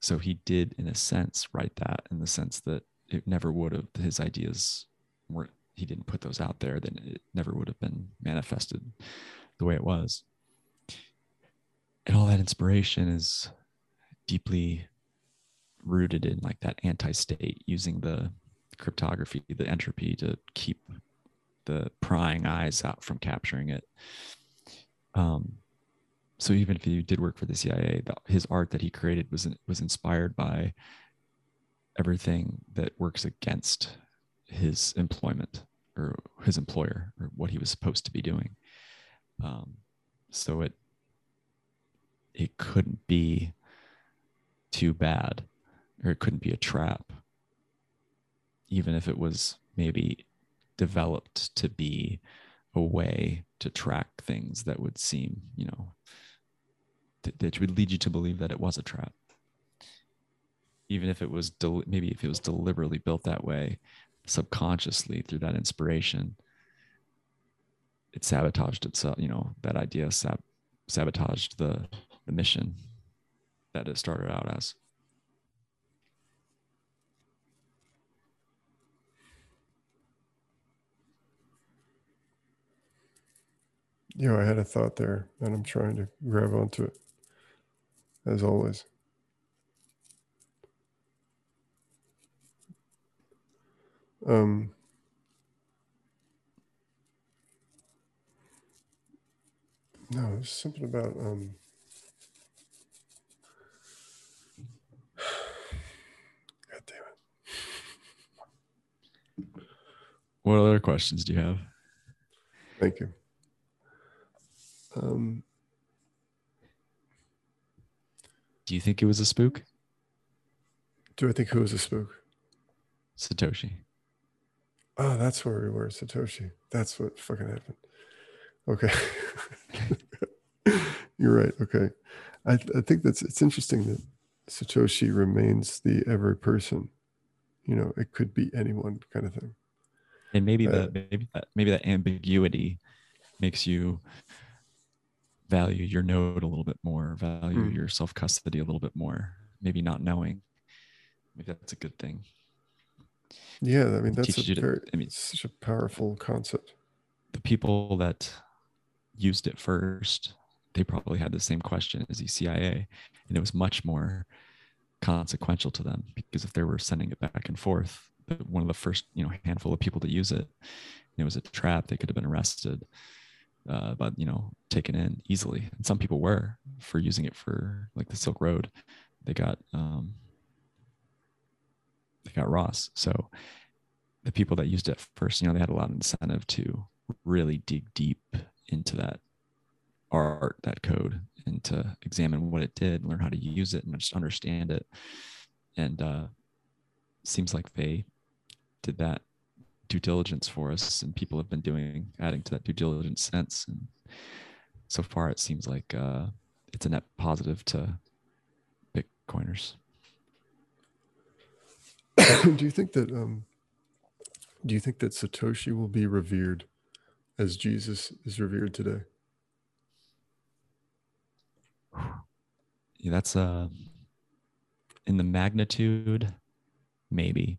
So he did, in a sense, write that, in the sense that it never would have, his ideas weren't, he didn't put those out there, then it never would have been manifested the way it was. And all that inspiration is deeply rooted in like that anti-state, using the cryptography, the entropy, to keep the prying eyes out from capturing it. Um, so even if he did work for the C I A, the, his art that he created was was inspired by everything that works against his employment or his employer or what he was supposed to be doing. Um, so it it couldn't be too bad, or it couldn't be a trap, even if it was maybe developed to be a way to track things that would seem, you know, th- that would lead you to believe that it was a trap. Even if it was, del- maybe if it was deliberately built that way, subconsciously through that inspiration, it sabotaged itself, you know, that idea sab- sabotaged the, the mission that it started out as. You know, I had a thought there, and I'm trying to grab onto it, as always. Um, no, there's something about um, God damn it! What other questions do you have? Thank you. Um, do you think it was a spook? Do I think who was a spook? Satoshi. Oh, that's where we were, Satoshi. That's what fucking happened. Okay. You're right. Okay. I, th- I think that's, it's interesting that Satoshi remains the every person, you know, it could be anyone kind of thing. And maybe uh, that, maybe that, maybe that ambiguity makes you value your node a little bit more, value mm. your self-custody a little bit more, maybe not knowing. Maybe that's a good thing. Yeah, I mean, that's a very, to, I mean, such a powerful concept. The people that used it first, they probably had the same question as the C I A, and it was much more consequential to them, because if they were sending it back and forth, one of the first, you know, handful of people to use it, and it was a trap, they could have been arrested, uh, but, you know, taken in easily. And some people were, for using it for, like, the Silk Road. They got... Um, They got Ross. So the people that used it first, you know, they had a lot of incentive to really dig deep into that art, that code, and to examine what it did, learn how to use it, and just understand it. And uh, seems like they did that due diligence for us, and people have been doing, adding to that due diligence since. And so far, it seems like uh, it's a net positive to Bitcoiners. do you think that um, do you think that Satoshi will be revered as Jesus is revered today? Yeah, that's uh, in the magnitude, maybe.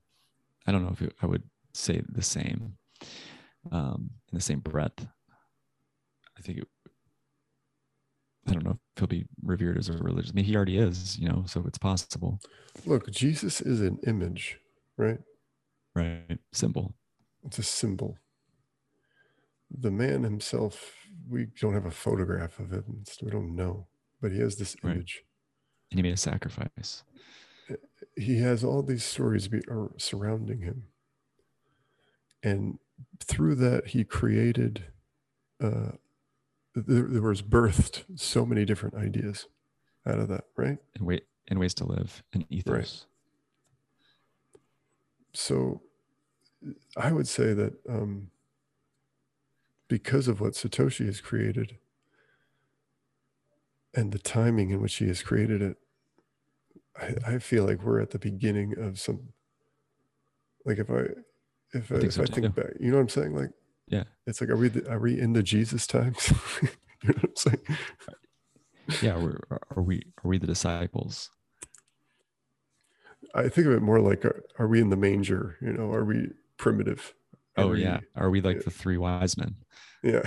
I don't know if it, I would say the same um, in the same breath. I think it, I don't know if he'll be revered as a religious. I mean, he already is, you know, so it's possible. Look, Jesus is an image, right? Right. Symbol. It's a symbol. The man himself, we don't have a photograph of him. We don't know, but he has this image. Right. And he made a sacrifice. He has all these stories be, are surrounding him. And through that, he created, uh, there, there was birthed so many different ideas out of that, right? And wait, and ways to live and ethos. Right. So I would say that um, because of what Satoshi has created and the timing in which he has created it, I, I feel like we're at the beginning of some, like if I, if I, I think, if so I think back, you know what I'm saying? Like, yeah, it's like, are we, the, are we in the Jesus times? You know what I'm saying? Yeah. We're, are we, are we the disciples? I think of it more like, are, are we in the manger? You know, are we primitive? Are oh we, yeah. Are we like yeah. the three wise men? Yeah,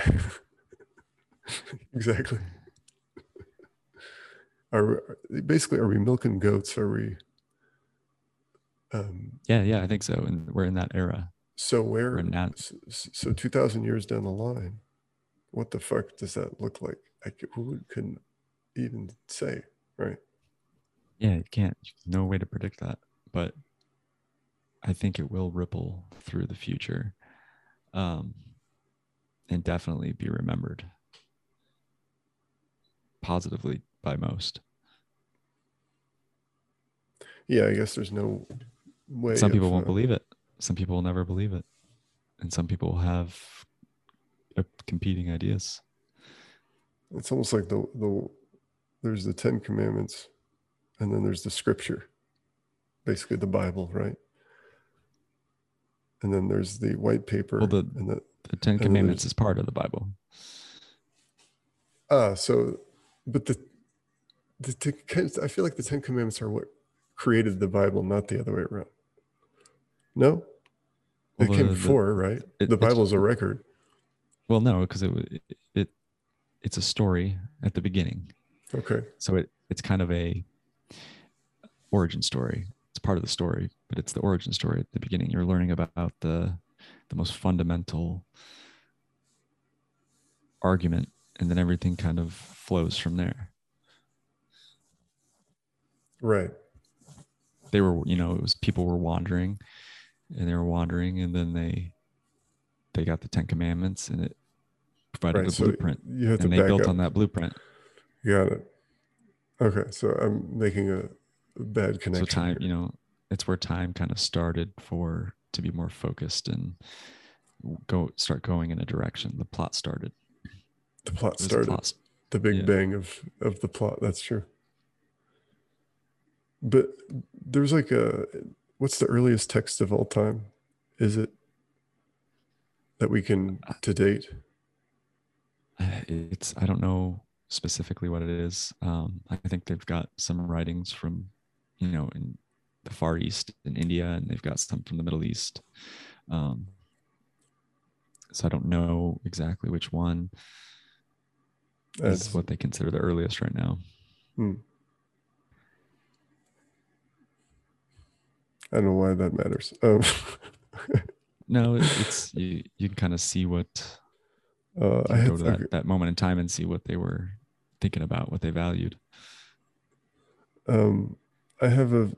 exactly. Are basically, are we milking goats? Are we? Um, yeah. Yeah. I think so. And we're in that era. So where, at, so, so two thousand years down the line, what the fuck does that look like? I could, who couldn't even say, right? Yeah, you can't. There's no way to predict that. But I think it will ripple through the future, um, and definitely be remembered positively by most. Yeah, I guess there's no way. Some people won't believe it. Some people will never believe it. And some people will have competing ideas. It's almost like the the there's the Ten Commandments. And then there's the scripture, basically the Bible, right? And then there's the white paper. Well, the, and the, the Ten and Commandments is part of the Bible. Ah, uh, so, but the, the, the, I feel like the Ten Commandments are what created the Bible, not the other way around. No? It well, came the, before, the, right? It, the Bible's a record. Well, no, because it, it it it's a story at the beginning. Okay. So it it's kind of a origin story. It's part of the story, but it's the origin story at the beginning. You're learning about the the most fundamental argument, and then everything kind of flows from there. Right. They were, you know, it was people were wandering, and they were wandering, and then they they got the Ten Commandments, and it provided right, the so blueprint, you have to and they built up on that blueprint. Got it. Okay, so I'm making a bad connection. So time, here. You know, it's where time kind of started for to be more focused and go start going in a direction. The plot started. The plot started. The, plot. the big yeah. bang of of the plot. That's true. But there's like a what's the earliest text of all time? Is it that we can to date? It's I don't know. Specifically what it is. Um, I think they've got some writings from, you know, in the Far East in India, and they've got some from the Middle East. Um, so I don't know exactly which one That's, is what they consider the earliest right now. Hmm. I don't know why that matters. Um. No, it's, you, you can kind of see what, uh, I had, go to that, okay. that moment in time and see what they were thinking about, what they valued. Um, I have a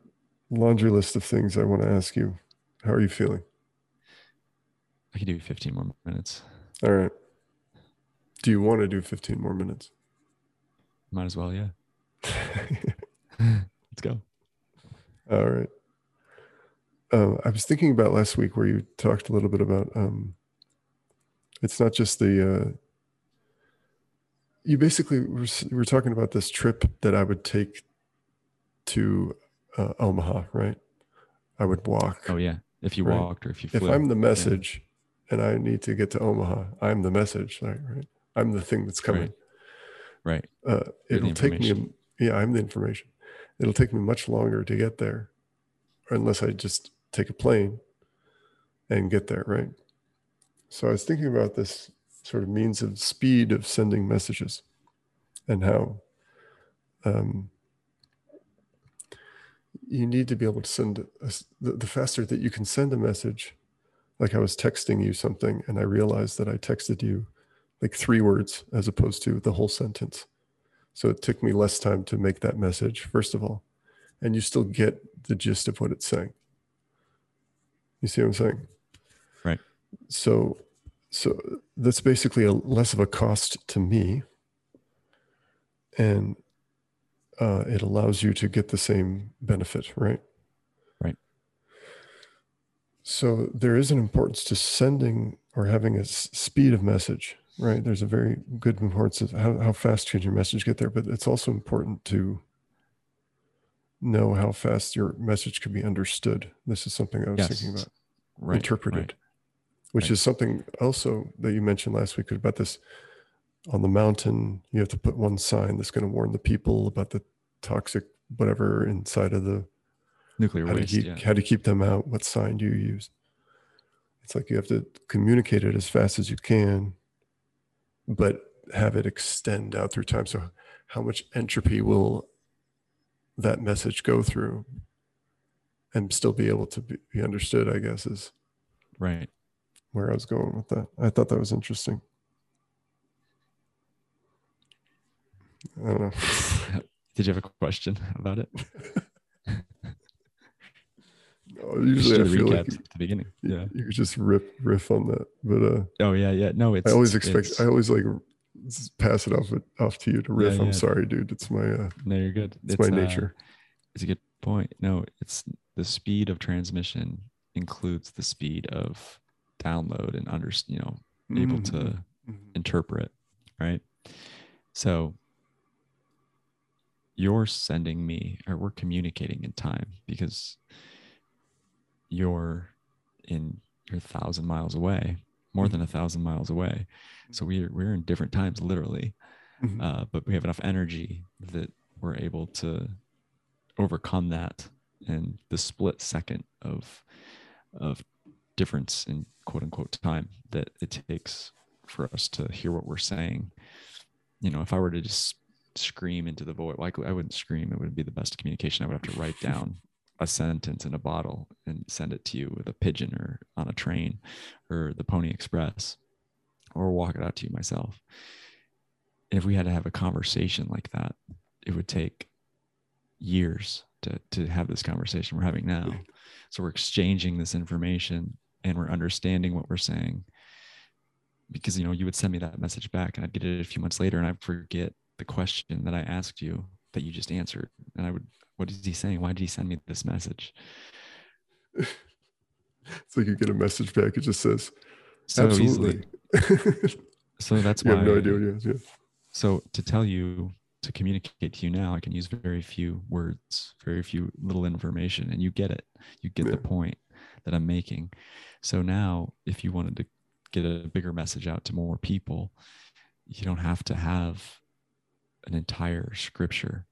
laundry list of things I want to ask you. How are you feeling? I can do fifteen more minutes. All right. Do you want to do fifteen more minutes? Might as well, yeah. Let's go. All right. Uh, I was thinking about last week where you talked a little bit about, um, it's not just the, uh, you basically were, were talking about this trip that I would take to uh, Omaha, right? I would walk. Oh, yeah. If you right? walked or if you flew. If I'm the message yeah. and I need to get to Omaha, I'm the message, right? right? I'm the thing that's coming. Right. right. Uh, it'll take me, yeah, I'm the information. It'll take me much longer to get there unless I just take a plane and get there, right? So I was thinking about this sort of means of speed of sending messages and how um, you need to be able to send, a, the, the faster that you can send a message, like I was texting you something and I realized that I texted you like three words as opposed to the whole sentence. So it took me less time to make that message, first of all, and you still get the gist of what it's saying. You see what I'm saying? So, so that's basically a less of a cost to me, and uh, it allows you to get the same benefit, right? Right. So there is an importance to sending or having a speed of message, right? There's a very good importance of how, how fast can your message get there, but it's also important to know how fast your message can be understood. This is something I was yes. thinking about, right, interpreted, right. which right. is something also that you mentioned last week about this on the mountain. You have to put one sign that's going to warn the people about the toxic whatever inside of the nuclear how waste, to keep, yeah. how to keep them out, what sign do you use? It's like you have to communicate it as fast as you can, but have it extend out through time. So how much entropy will that message go through and still be able to be, be understood, I guess, is right where I was going with that. I thought that was interesting. I don't know. Did you have a question about it? No, usually I feel like you, at the beginning. Yeah. You, you just rip riff on that. But uh oh yeah, yeah. No, it's I always expect I always like pass it off off to you to riff. Yeah, yeah. I'm sorry, dude. It's my uh no, you're good. It's, it's my uh, nature. It's a good point. No, it's the speed of transmission includes the speed of download and under you know, mm-hmm. able to mm-hmm. interpret, right? So you're sending me, or we're communicating in time because you're in you're a thousand miles away, more than a thousand miles away. So we're we're in different times, literally. Mm-hmm. Uh, but we have enough energy that we're able to overcome that and the split second of of difference in quote unquote time that it takes for us to hear what we're saying. You know, if I were to just scream into the void, like I wouldn't scream, it wouldn't be the best communication. I would have to write down a sentence in a bottle and send it to you with a pigeon or on a train or the Pony Express or walk it out to you myself. And if we had to have a conversation like that, it would take years to, to have this conversation we're having now. So we're exchanging this information and we're understanding what we're saying, because, you know, you would send me that message back and I'd get it a few months later and I'd forget the question that I asked you that you just answered. And I would, what is he saying? Why did he send me this message? It's like you get a message back. It just says, so absolutely. So that's you why. You have no idea what you have. So to tell you, to communicate to you now, I can use very few words, very few little information, and you get it. You get yeah. the point that I'm making. So now if you wanted to get a bigger message out to more people, you don't have to have an entire scripture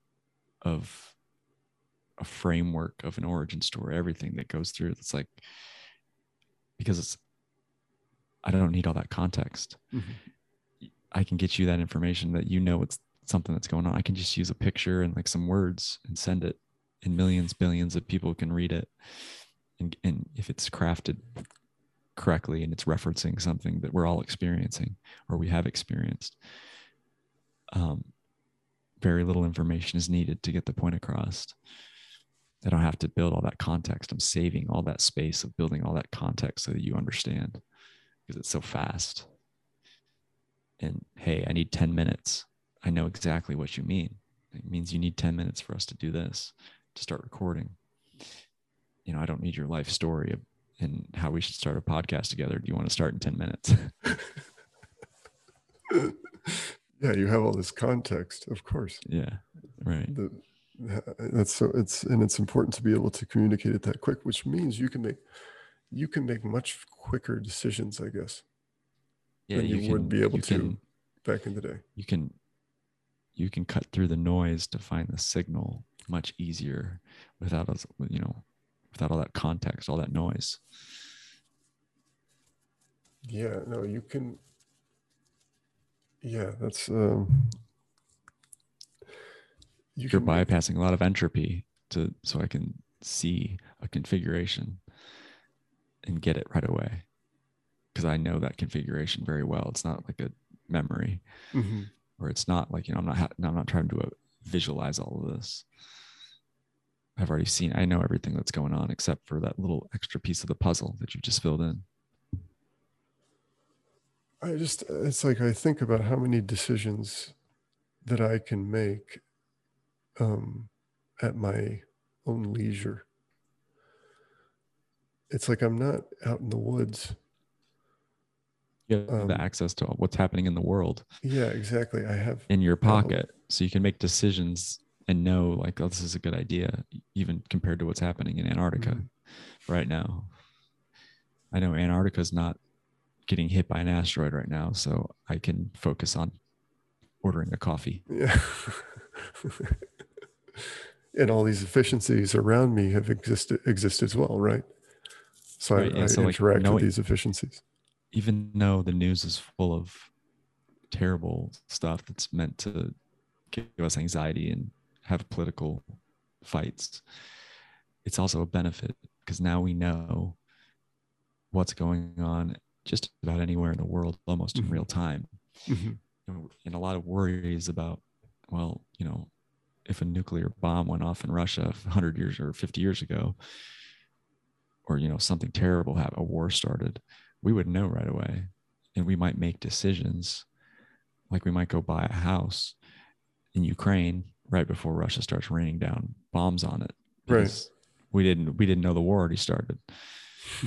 of a framework of an origin story, everything that goes through. It's like, because it's, I don't need all that context. Mm-hmm. I can get you that information that, you know, it's something that's going on. I can just use a picture and like some words and send it, and millions, billions of people can read it. And, and if it's crafted correctly and it's referencing something that we're all experiencing or we have experienced, um, very little information is needed to get the point across. I don't have to build all that context. I'm saving all that space of building all that context so that you understand, because it's so fast. And hey, I need ten minutes. I know exactly what you mean. It means you need ten minutes for us to do this, to start recording. You know, I don't need your life story and how we should start a podcast together. Do you want to start in ten minutes? Yeah, you have all this context, of course. Yeah, right. The, that's so it's and it's important to be able to communicate it that quick, which means you can make you can make much quicker decisions, I guess. Yeah, than you, you can, would be able to can, back in the day. You can you can cut through the noise to find the signal much easier without us, you know, without all that context, all that noise. Yeah, no, you can. Yeah, that's um, you you're bypassing a lot of entropy to so I can see a configuration and get it right away, because I know that configuration very well. It's not like a memory, mm-hmm. or it's not like, you know, I'm not ha- I'm not trying to uh, visualize all of this. I've already seen. I know everything that's going on except for that little extra piece of the puzzle that you just filled in. I just, it's like, I think about how many decisions that I can make um, at my own leisure. It's like, I'm not out in the woods. You have um, the access to what's happening in the world. Yeah, exactly. I have in your pocket. Um, so you can make decisions and know, like, oh, this is a good idea, even compared to what's happening in Antarctica mm-hmm. right now. I know Antarctica is not getting hit by an asteroid right now, so I can focus on ordering a coffee. Yeah. And all these efficiencies around me have existed exist as well, right? So right, I, I so interact like knowing, with these efficiencies. Even though the news is full of terrible stuff that's meant to give us anxiety and have political fights, it's also a benefit, because now we know what's going on just about anywhere in the world, almost mm-hmm. in real time. Mm-hmm. And a lot of worries about, well, you know, if a nuclear bomb went off in Russia one hundred years or fifty years ago, or, you know, something terrible happened, a war started, we would know right away. And we might make decisions, like we might go buy a house in Ukraine right before Russia starts raining down bombs on it. Right. We didn't, we didn't know the war already started.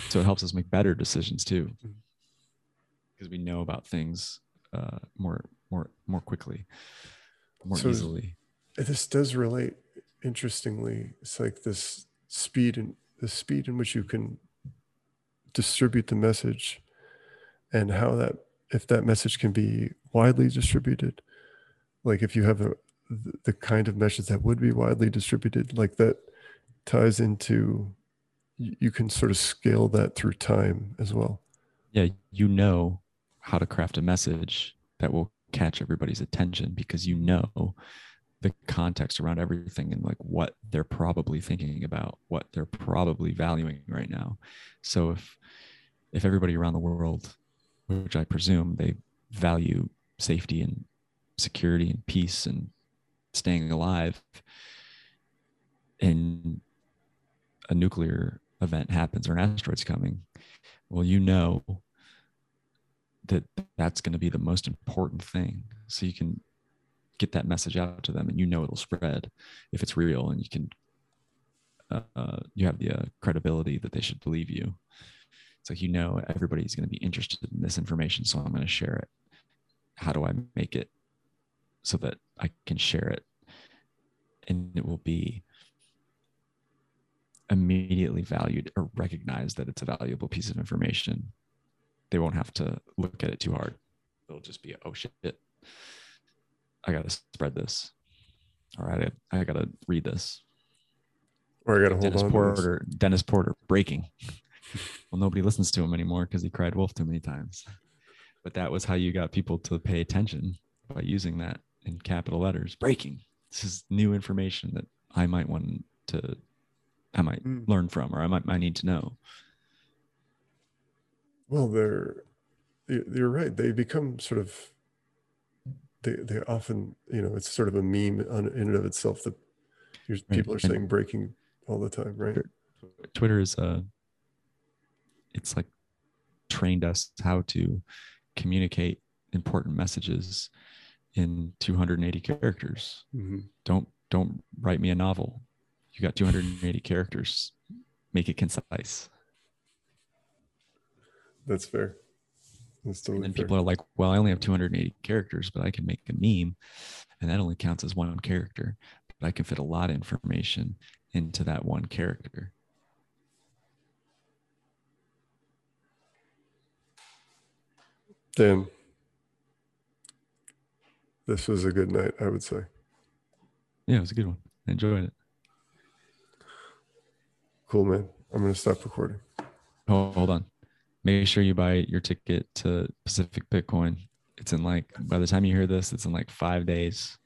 So it helps us make better decisions too, because we know about things uh, more, more, more quickly, more so easily. This does relate, interestingly. It's like this speed and the speed in which you can distribute the message, and how that, if that message can be widely distributed, like if you have a, the kind of message that would be widely distributed, like that ties into, you can sort of scale that through time as well. Yeah, you know how to craft a message that will catch everybody's attention, because you know the context around everything and like what they're probably thinking about, what they're probably valuing right now. So if if everybody around the world, which I presume they value safety and security and peace and staying alive, and a nuclear event happens or an asteroid's coming, well, you know that that's going to be the most important thing. So you can get that message out to them, and you know it'll spread if it's real, and you can uh, you have the uh, credibility that they should believe you. It's like, you know, everybody's going to be interested in this information, so I'm going to share it. How do I make it so that I can share it, and it will be immediately valued or recognize that it's a valuable piece of information? They won't have to look at it too hard. It'll just be, oh shit, I gotta spread this. All right, I, I gotta read this. Or I gotta hold Dennis on. Porter, Dennis Porter breaking. Well, nobody listens to him anymore because he cried wolf too many times. But that was how you got people to pay attention, by using that in capital letters. Breaking. This is new information that I might want to. I might mm. learn from, or I might I need to know. Well, they're, you're right. They become sort of, they they often, you know, it's sort of a meme on, in and of itself, that here's, right. people are and saying breaking all the time, right? Twitter is, uh, it's like trained us how to communicate important messages in two hundred eighty characters. Mm-hmm. Don't, don't write me a novel. You got two hundred eighty characters. Make it concise. That's fair. That's totally and then people fair. Are like, well, I only have two hundred eighty characters, but I can make a meme, and that only counts as one character. But I can fit a lot of information into that one character. Damn. This was a good night, I would say. Yeah, it was a good one. I enjoyed it. Cool, man. I'm going to stop recording. Oh, hold on. Make sure you buy your ticket to Pacific Bitcoin. It's in like, by the time you hear this, it's in like five days.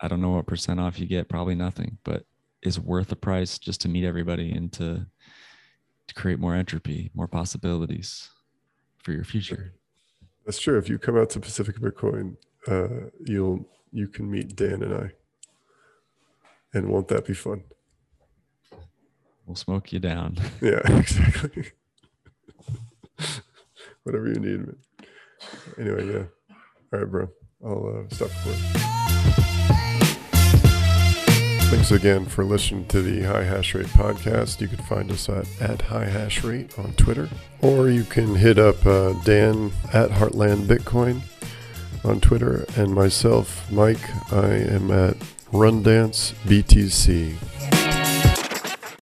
I don't know what percent off you get, probably nothing, but it's worth the price just to meet everybody and to, to create more entropy, more possibilities for your future. That's true. If you come out to Pacific Bitcoin, uh, you'll, you can meet Dan and I. And won't that be fun? We'll smoke you down. Yeah, exactly. Whatever you need, man. Anyway, yeah. All right, bro. I'll uh, stop recording. Thanks again for listening to the High Hash Rate Podcast. You can find us at, at High Hash Rate on Twitter, or you can hit up uh, Dan at Heartland Bitcoin on Twitter, and myself, Mike, I am at Rundance B T C.